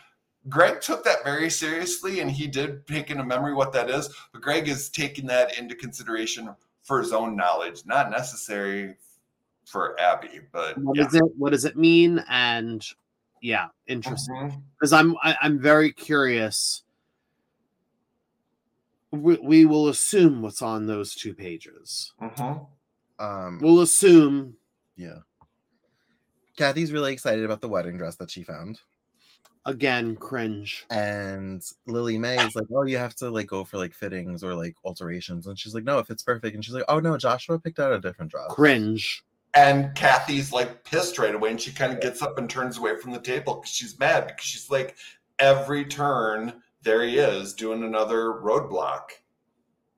Greg took that very seriously, and he did pick into memory what that is. But Greg is taking that into consideration for his own knowledge, not necessary for Abby. But what, yeah. is it, what does it mean? And... yeah, interesting. Because mm-hmm. I'm I, I'm very curious. We, we will assume what's on those two pages. Mm-hmm. Um, we'll assume. Yeah. Kathy's really excited about the wedding dress that she found. Again, cringe. And Lily Mae is like, "Oh, you have to like go for like fittings or like alterations," and she's like, "No, if it's perfect," and she's like, "Oh no, Joshua picked out a different dress." Cringe. And Kathy's like pissed right away, and she kind of gets up and turns away from the table because she's mad, because she's like, every turn there he is doing another roadblock.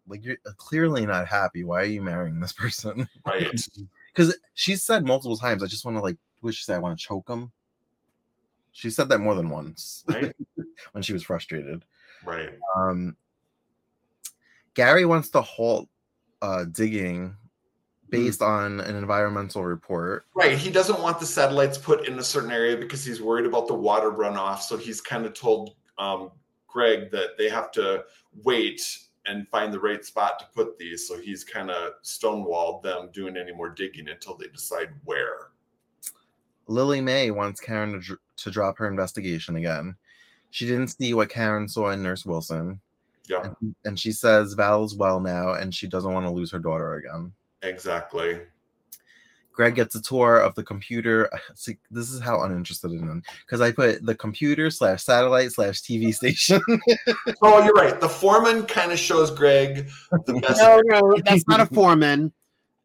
Like, you're clearly not happy. Why are you marrying this person? Right. Because she's said multiple times, I just want to like, what she said, I want to choke him. She said that more than once. Right. When she was frustrated. Right. Um, Gary wants to halt uh, digging based on an environmental report. Right. He doesn't want the satellites put in a certain area because he's worried about the water runoff. So he's kind of told um, Greg that they have to wait and find the right spot to put these. So he's kind of stonewalled them doing any more digging until they decide where. Lily Mae wants Karen to, dr- to drop her investigation again. She didn't see what Karen saw in Nurse Wilson. Yeah. And, and she says Val's well now, and she doesn't want to lose her daughter again. Exactly. Greg gets a tour of the computer. See, this is how uninterested I am, because I put the computer slash satellite slash T V station. Oh, you're right. The foreman kind of shows Greg the message. No, no, that's not a foreman.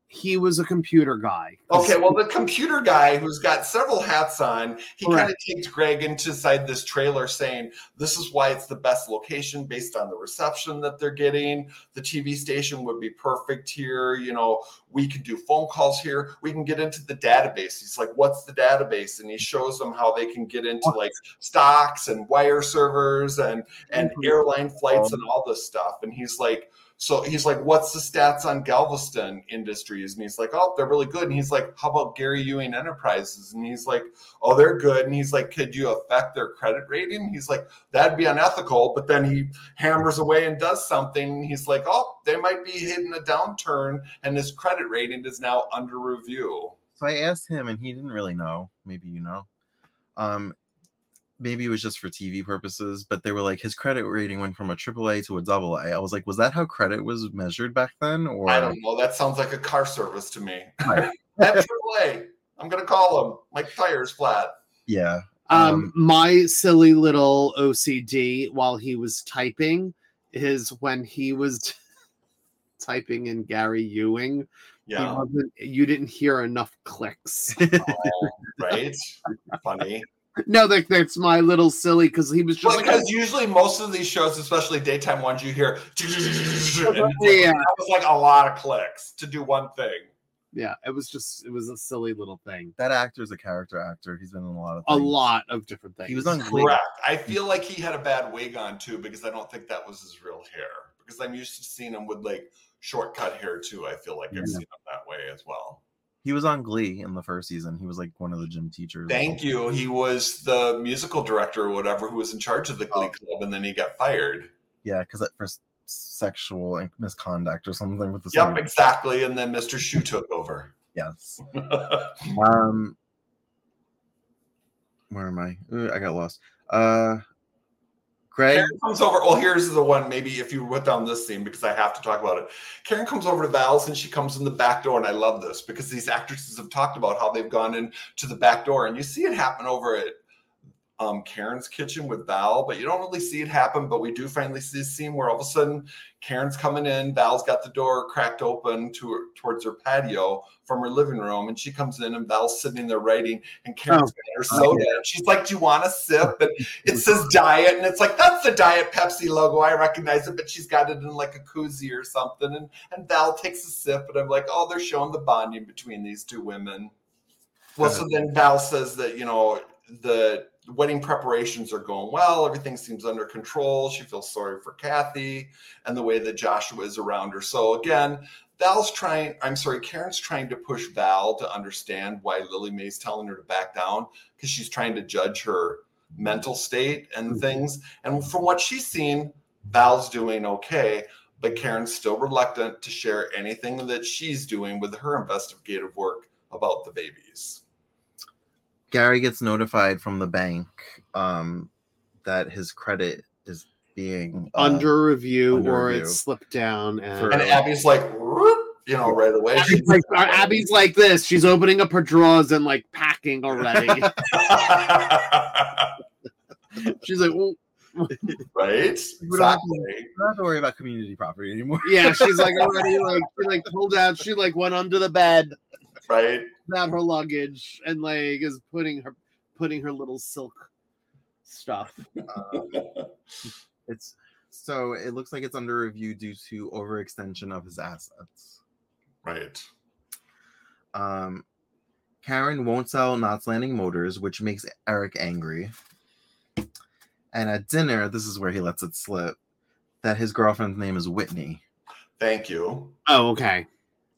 He was a computer guy. Okay, well, the computer guy who's got several hats on, he kind of takes Greg inside this trailer saying, this is why it's the best location based on the reception that they're getting. The T V station would be perfect here. You know, we could do phone calls here. We can get into the database. He's like, what's the database? And he shows them how they can get into like stocks and wire servers and, and airline flights and all this stuff. And he's like, So he's like, what's the stats on Galveston Industries? And he's like, oh, they're really good. And he's like, how about Gary Ewing Enterprises? And he's like, oh, they're good. And he's like, could you affect their credit rating? He's like, that'd be unethical. But then he hammers away and does something. And he's like, oh, they might be hitting a downturn. And his credit rating is now under review. So I asked him, and he didn't really know. Maybe you know. Um, Maybe it was just for T V purposes, but they were like, his credit rating went from a triple A to a double A. I was like, was that how credit was measured back then? Or I don't know. That sounds like a car service to me. Right. That triple A. I'm gonna call him. My tire's flat. Yeah. Um, um, my silly little O C D while he was typing is when he was typing in Gary Ewing. Yeah. He wasn't, you didn't hear enough clicks. Oh, right. Funny. No, that, that's my little silly, because he was just... Well, because usually most of these shows, especially daytime ones, you hear... Yeah. That was like a lot of clicks to do one thing. Yeah, it was just... It was a silly little thing. That actor is a character actor. He's been in a lot of things. A lot of different things. He was on Glee. Correct. I feel like he had a bad wig on, too, because I don't think that was his real hair. Because I'm used to seeing him with, like, short cut hair, too. I feel like I've yeah. seen him that way as well. He was on Glee in the first season. He was like one of the gym teachers. Thank you. He was the musical director or whatever who was in charge of the Glee Club, and then he got fired. Yeah, because at first sexual misconduct or something with the. Yep, same. Exactly. And then Mister Shue took over. Yes. um, where am I? Ooh, I got lost. Uh, Greg Karen comes over. Oh, here's the one. Maybe if you wrote down this scene, because I have to talk about it. Karen comes over to Val's and she comes in the back door. And I love this because these actresses have talked about how they've gone in to the back door. And you see it happen over at um, Karen's kitchen with Val, but you don't really see it happen. But we do finally see a scene where all of a sudden Karen's coming in. Val's got the door cracked open to her, towards her patio from her living room. And she comes in and Val's sitting there writing, and Karen's got her soda. And she's like, do you want a sip? And it says diet. And it's like, that's the Diet Pepsi logo. I recognize it, but she's got it in like a koozie or something. And, and Val takes a sip. And I'm like, oh, they're showing the bonding between these two women. Well, so then Val says that, you know, the wedding preparations are going well. Everything seems under control. She feels sorry for Kathy and the way that Joshua is around her. So again, Val's trying, I'm sorry, Karen's trying to push Val to understand why Lily May's telling her to back down, because she's trying to judge her mental state and things. And from what she's seen, Val's doing okay, but Karen's still reluctant to share anything that she's doing with her investigative work about the babies. Gary gets notified from the bank um, that his credit is being uh, under review under or review. It slipped down. And, and Abby's like, you know, right away. Abby's like, Abby's like this. She's opening up her drawers and like packing already. She's like, well, right? Exactly. We don't have to worry about community property anymore. Yeah, she's like already like, she like pulled out. She like went under the bed. Right, grab her luggage and like is putting her putting her little silk stuff. Uh, it's so it looks like it's under review due to overextension of his assets. Right. Um, Karen won't sell Knott's Landing Motors, which makes Eric angry. And at dinner, this is where he lets it slip that his girlfriend's name is Whitney. Thank you. Oh, okay.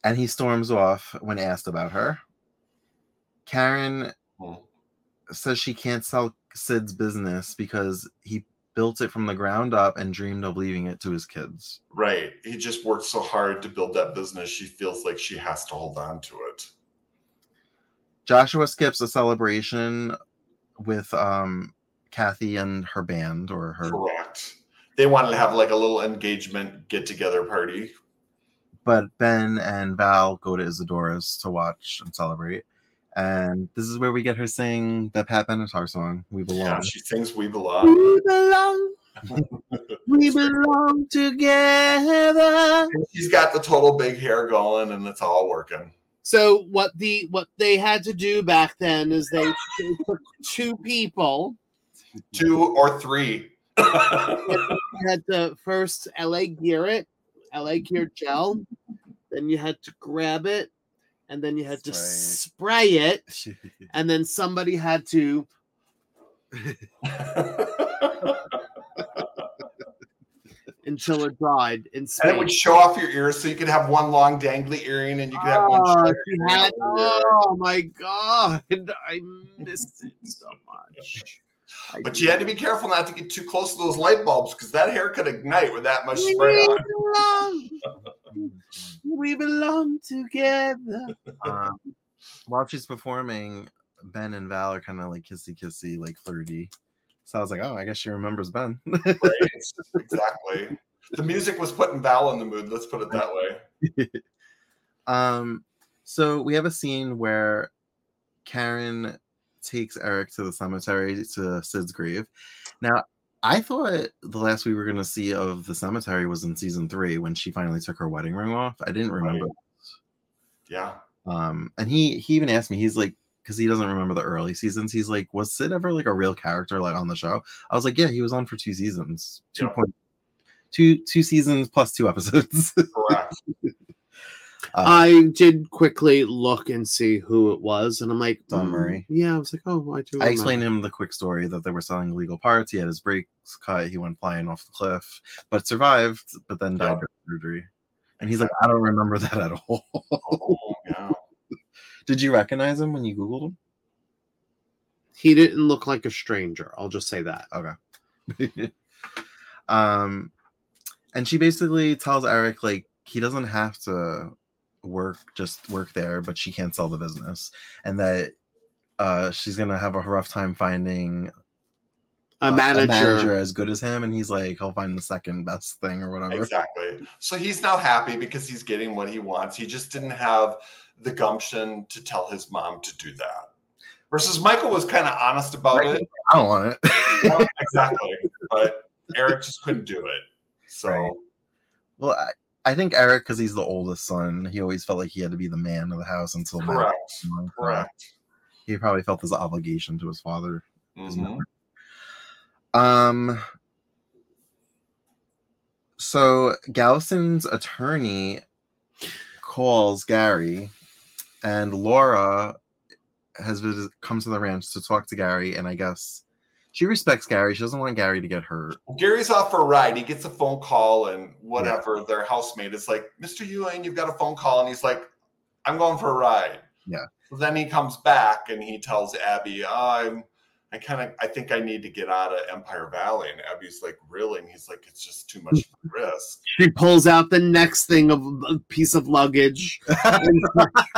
And he storms off when asked about her. Karen oh. says she can't sell Sid's business because he built it from the ground up and dreamed of leaving it to his kids. Right. He just worked so hard to build that business. She feels like she has to hold on to it. Joshua skips a celebration with um, Kathy and her band or her. Correct. They wanted to have like a little engagement get-together party. But Ben and Val go to Isadora's to watch and celebrate. And this is where we get her sing the Pat Benatar song, We Belong. Yeah, she sings We Belong. We belong. We belong together. And she's got the total big hair going, and it's all working. So what the what they had to do back then is they took two people. Two or three. Had the first L A Garrett. I like your gel. Then you had to grab it, and then you had to spray it, spray it and then somebody had to. Until it died. And it would show off your ears, so you could have one long dangly earring, and you could have oh, one. Short had, oh my god! I missed it so much. I but do. You had to be careful not to get too close to those light bulbs because that hair could ignite with that much spray on. We belong together. Um, while she's performing, Ben and Val are kind of like kissy kissy, like flirty. So I was like, oh, I guess she remembers Ben. Right. Exactly. The music was putting Val in the mood. Let's put it that way. um. So we have a scene where Karen takes Eric to the cemetery to Sid's grave. Now, I thought the last we were going to see of the cemetery was in season three when she finally took her wedding ring off. I didn't remember. Right. Yeah. Um, and he he even asked me, he's like, because he doesn't remember the early seasons. He's like, was Sid ever like a real character like on the show? I was like, yeah, he was on for two seasons, two yeah. point, two two seasons plus two episodes. Correct. Uh, I did quickly look and see who it was, and I'm like, Don Murray. Mm, yeah, I was like, oh, I do. I explained him the quick story that they were selling illegal parts. He had his brakes cut. He went flying off the cliff, but survived, but then died yeah. during surgery. And he's like, I don't remember that at all. Oh, yeah. Did you recognize him when you Googled him? He didn't look like a stranger. I'll just say that. Okay. um, and she basically tells Eric, like, he doesn't have to work, just work there, but she can't sell the business. And that uh, she's going to have a rough time finding a manager. Uh, a manager as good as him, and he's like, he'll find the second best thing or whatever. Exactly. So he's now happy because he's getting what he wants. He just didn't have the gumption to tell his mom to do that. Versus Michael was kind of honest about right. it. I don't want it. No, exactly. But Eric just couldn't do it. So, right. Well, I, I think Eric, because he's the oldest son, he always felt like he had to be the man of the house until Correct. Now. Correct. He probably felt his obligation to his father. Mm-hmm. Um, so Galveston's attorney calls Gary, and Laura has visit, comes to the ranch to talk to Gary, and I guess she respects Gary. She doesn't want Gary to get hurt. Well, Gary's off for a ride. He gets a phone call, and whatever, yeah. their housemate is like, Mister Ewing, you've got a phone call. And he's like, I'm going for a ride. Yeah. So then he comes back, and he tells Abby, oh, I'm I kind of, I think I need to get out of Empire Valley. And Abby's like, really? And he's like, it's just too much risk. She pulls out the next thing of a piece of luggage. and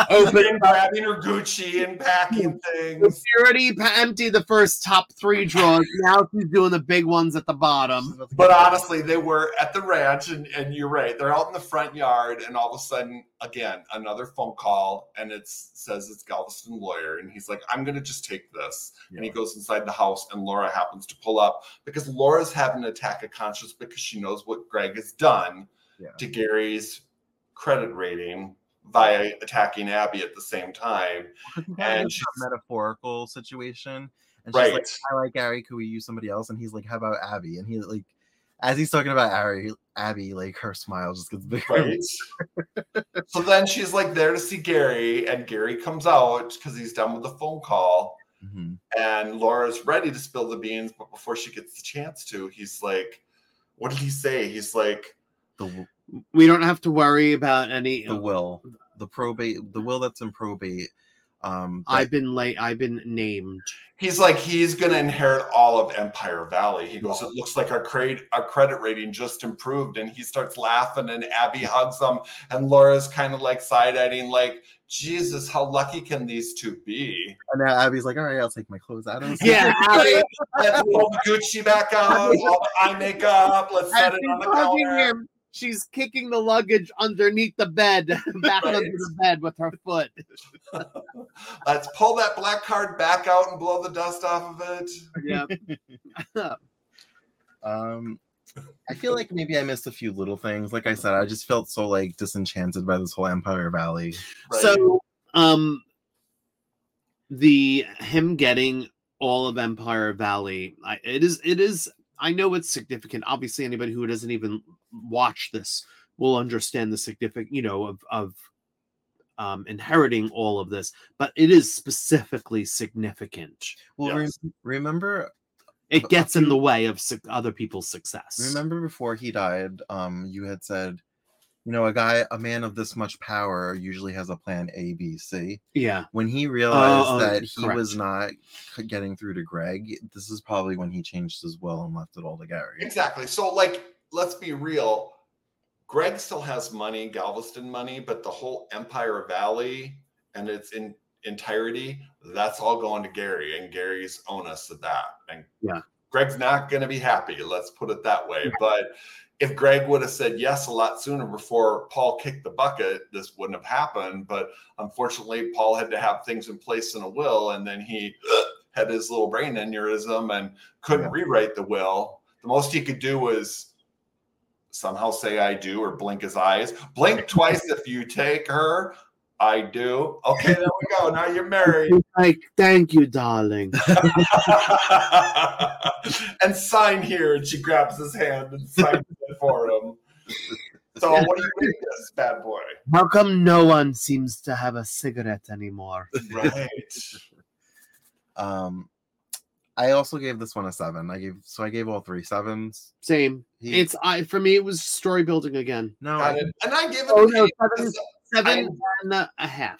open grabbing her Gucci and packing things. She already emptied the first top three drawers. Now she's doing the big ones at the bottom. But honestly, they were at the ranch, and, and you're right. They're out in the front yard, and all of a sudden, again, another phone call, and it says it's Galveston lawyer, and he's like, I'm going to just take this. Yeah. And he goes inside the house, and Laura happens to pull up because Laura's having an attack of conscience because she knows what Greg has done yeah. to Gary's credit rating by attacking Abby at the same time. And she's a metaphorical situation. And she's right. like, I like Gary, could we use somebody else? And he's like, how about Abby? And he's like, as he's talking about Abby, Abby, like, her smile just gets bigger. Right. So then she's, like, there to see Gary, and Gary comes out because he's done with the phone call. Mm-hmm. And Laura's ready to spill the beans, but before she gets the chance to, he's like, what did he say? He's like, the, we don't have to worry about any... The will. The probate, the will that's in probate. Um, but, I've been late. I've been named. He's like, he's going to inherit all of Empire Valley. He goes, it looks like our credit, our credit rating just improved. And he starts laughing, and Abby hugs him. And Laura's kind of like side-eyeing, like, Jesus, how lucky can these two be? And now Abby's like, all right, I'll take my clothes out. Yeah, Abby, let's pull the Gucci back out, all the eye makeup. Let's set it on the counter. Him. She's kicking the luggage underneath the bed, back right. under the bed with her foot. Let's pull that black card back out and blow the dust off of it. Yeah. um, I feel like maybe I missed a few little things. Like I said, I just felt so like disenchanted by this whole Empire Valley. Right. So, um, the him getting all of Empire Valley, I, it is it is. I know it's significant. Obviously, anybody who doesn't even watch this will understand the significant, you know, of of um, inheriting all of this. But it is specifically significant. Well, yes. re- remember, it gets in the way of su- other people's success. Remember, before he died, um, you had said, you know, a guy, a man of this much power usually has a plan A, B, C. Yeah. When he realized uh, that he correct. was not getting through to Greg, this is probably when he changed his will and left it all to Gary. Exactly. So, like, let's be real. Greg still has money, Galveston money, but the whole Empire Valley and its in- entirety, that's all going to Gary, and Gary's onus of that. And yeah. Greg's not going to be happy. Let's put it that way. Yeah. But if Greg would have said yes a lot sooner before Paul kicked the bucket, this wouldn't have happened. But unfortunately, Paul had to have things in place in a will, and then he uh, had his little brain aneurysm and couldn't yeah. rewrite the will. The most he could do was somehow say I do, or blink his eyes. Blink twice if you take her. I do. Okay, there we go. Now you're married. Like, thank you, darling. And sign here. And she grabs his hand and signs it for him. So what do you read this bad boy? How come no one seems to have a cigarette anymore? Right. um, I also gave this one a seven. I gave so I gave all three sevens. Same. He, it's I for me. It was story building again. No, I, and I gave it. Oh no, seven. Seven I, and a half.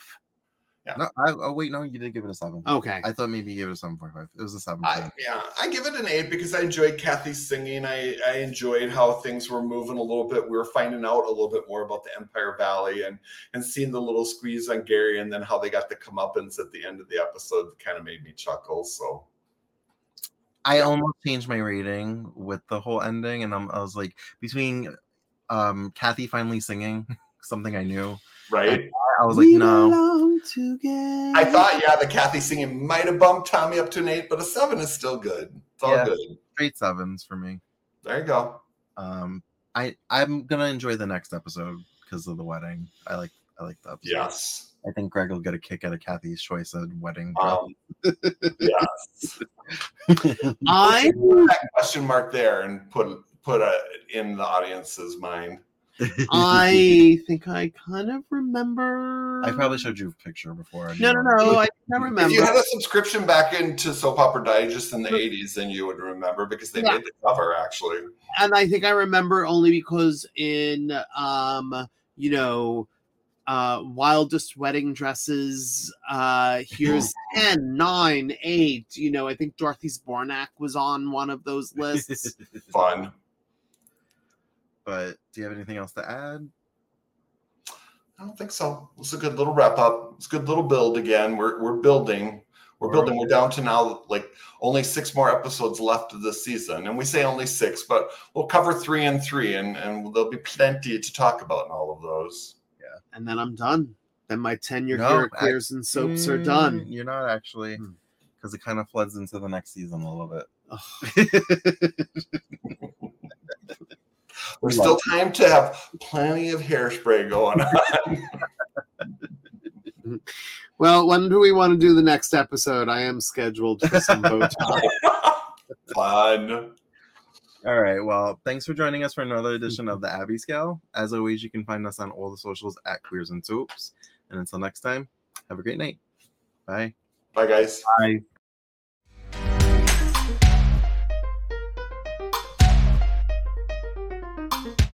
Yeah. No, I, oh wait, no, you did give it a seven. Okay, I thought maybe you gave it a seven point five. It was a seven. I, yeah, I give it an eight because I enjoyed Kathy's singing. I, I enjoyed how things were moving a little bit. We were finding out a little bit more about the Empire Valley and and seeing the little squeeze on Gary and then how they got the comeuppance at the end of the episode kind of made me chuckle. So. I almost changed my rating with the whole ending, and I'm, I was like, between um, Kathy finally singing something I knew, right? I was like, we no. I thought, yeah, the Kathy singing might have bumped Tommy up to an eight, but a seven is still good. It's all yeah, good. Straight sevens for me. There you go. Um, I I'm gonna enjoy the next episode because of the wedding. I like I like the episode. Yes. I think Greg will get a kick out of Kathy's choice at wedding. Um, yes. I put that question mark there and put put a, in the audience's mind. I think I kind of remember. I probably showed you a picture before. No, no, no. I can't remember. If you had a subscription back into Soap Opera Digest in the eighties, then you would remember because they yeah. made the cover, actually. And I think I remember only because in, um, you know, Uh, wildest wedding dresses. Uh, here's ten, nine, eight. You know, I think Dorothy's Bornak was on one of those lists. Fun. But do you have anything else to add? I don't think so. It's a good little wrap up. It's a good little build again. We're we're building. We're building. We're down to now like only six more episodes left of this season, and we say only six, but we'll cover three and three, and and there'll be plenty to talk about in all of those. And then I'm done. Then my tenure no, here at Queers and Soaps mm, are done. You're not actually, because it kind of floods into the next season a little bit. Oh. There's still time to have plenty of hairspray going on. Well, when do we want to do the next episode? I am scheduled for some Botox. Fun. All right, well, thanks for joining us for another edition of the Abby Scale. As always, you can find us on all the socials at Queers and Soaps. And until next time, have a great night. Bye. Bye, guys. Bye.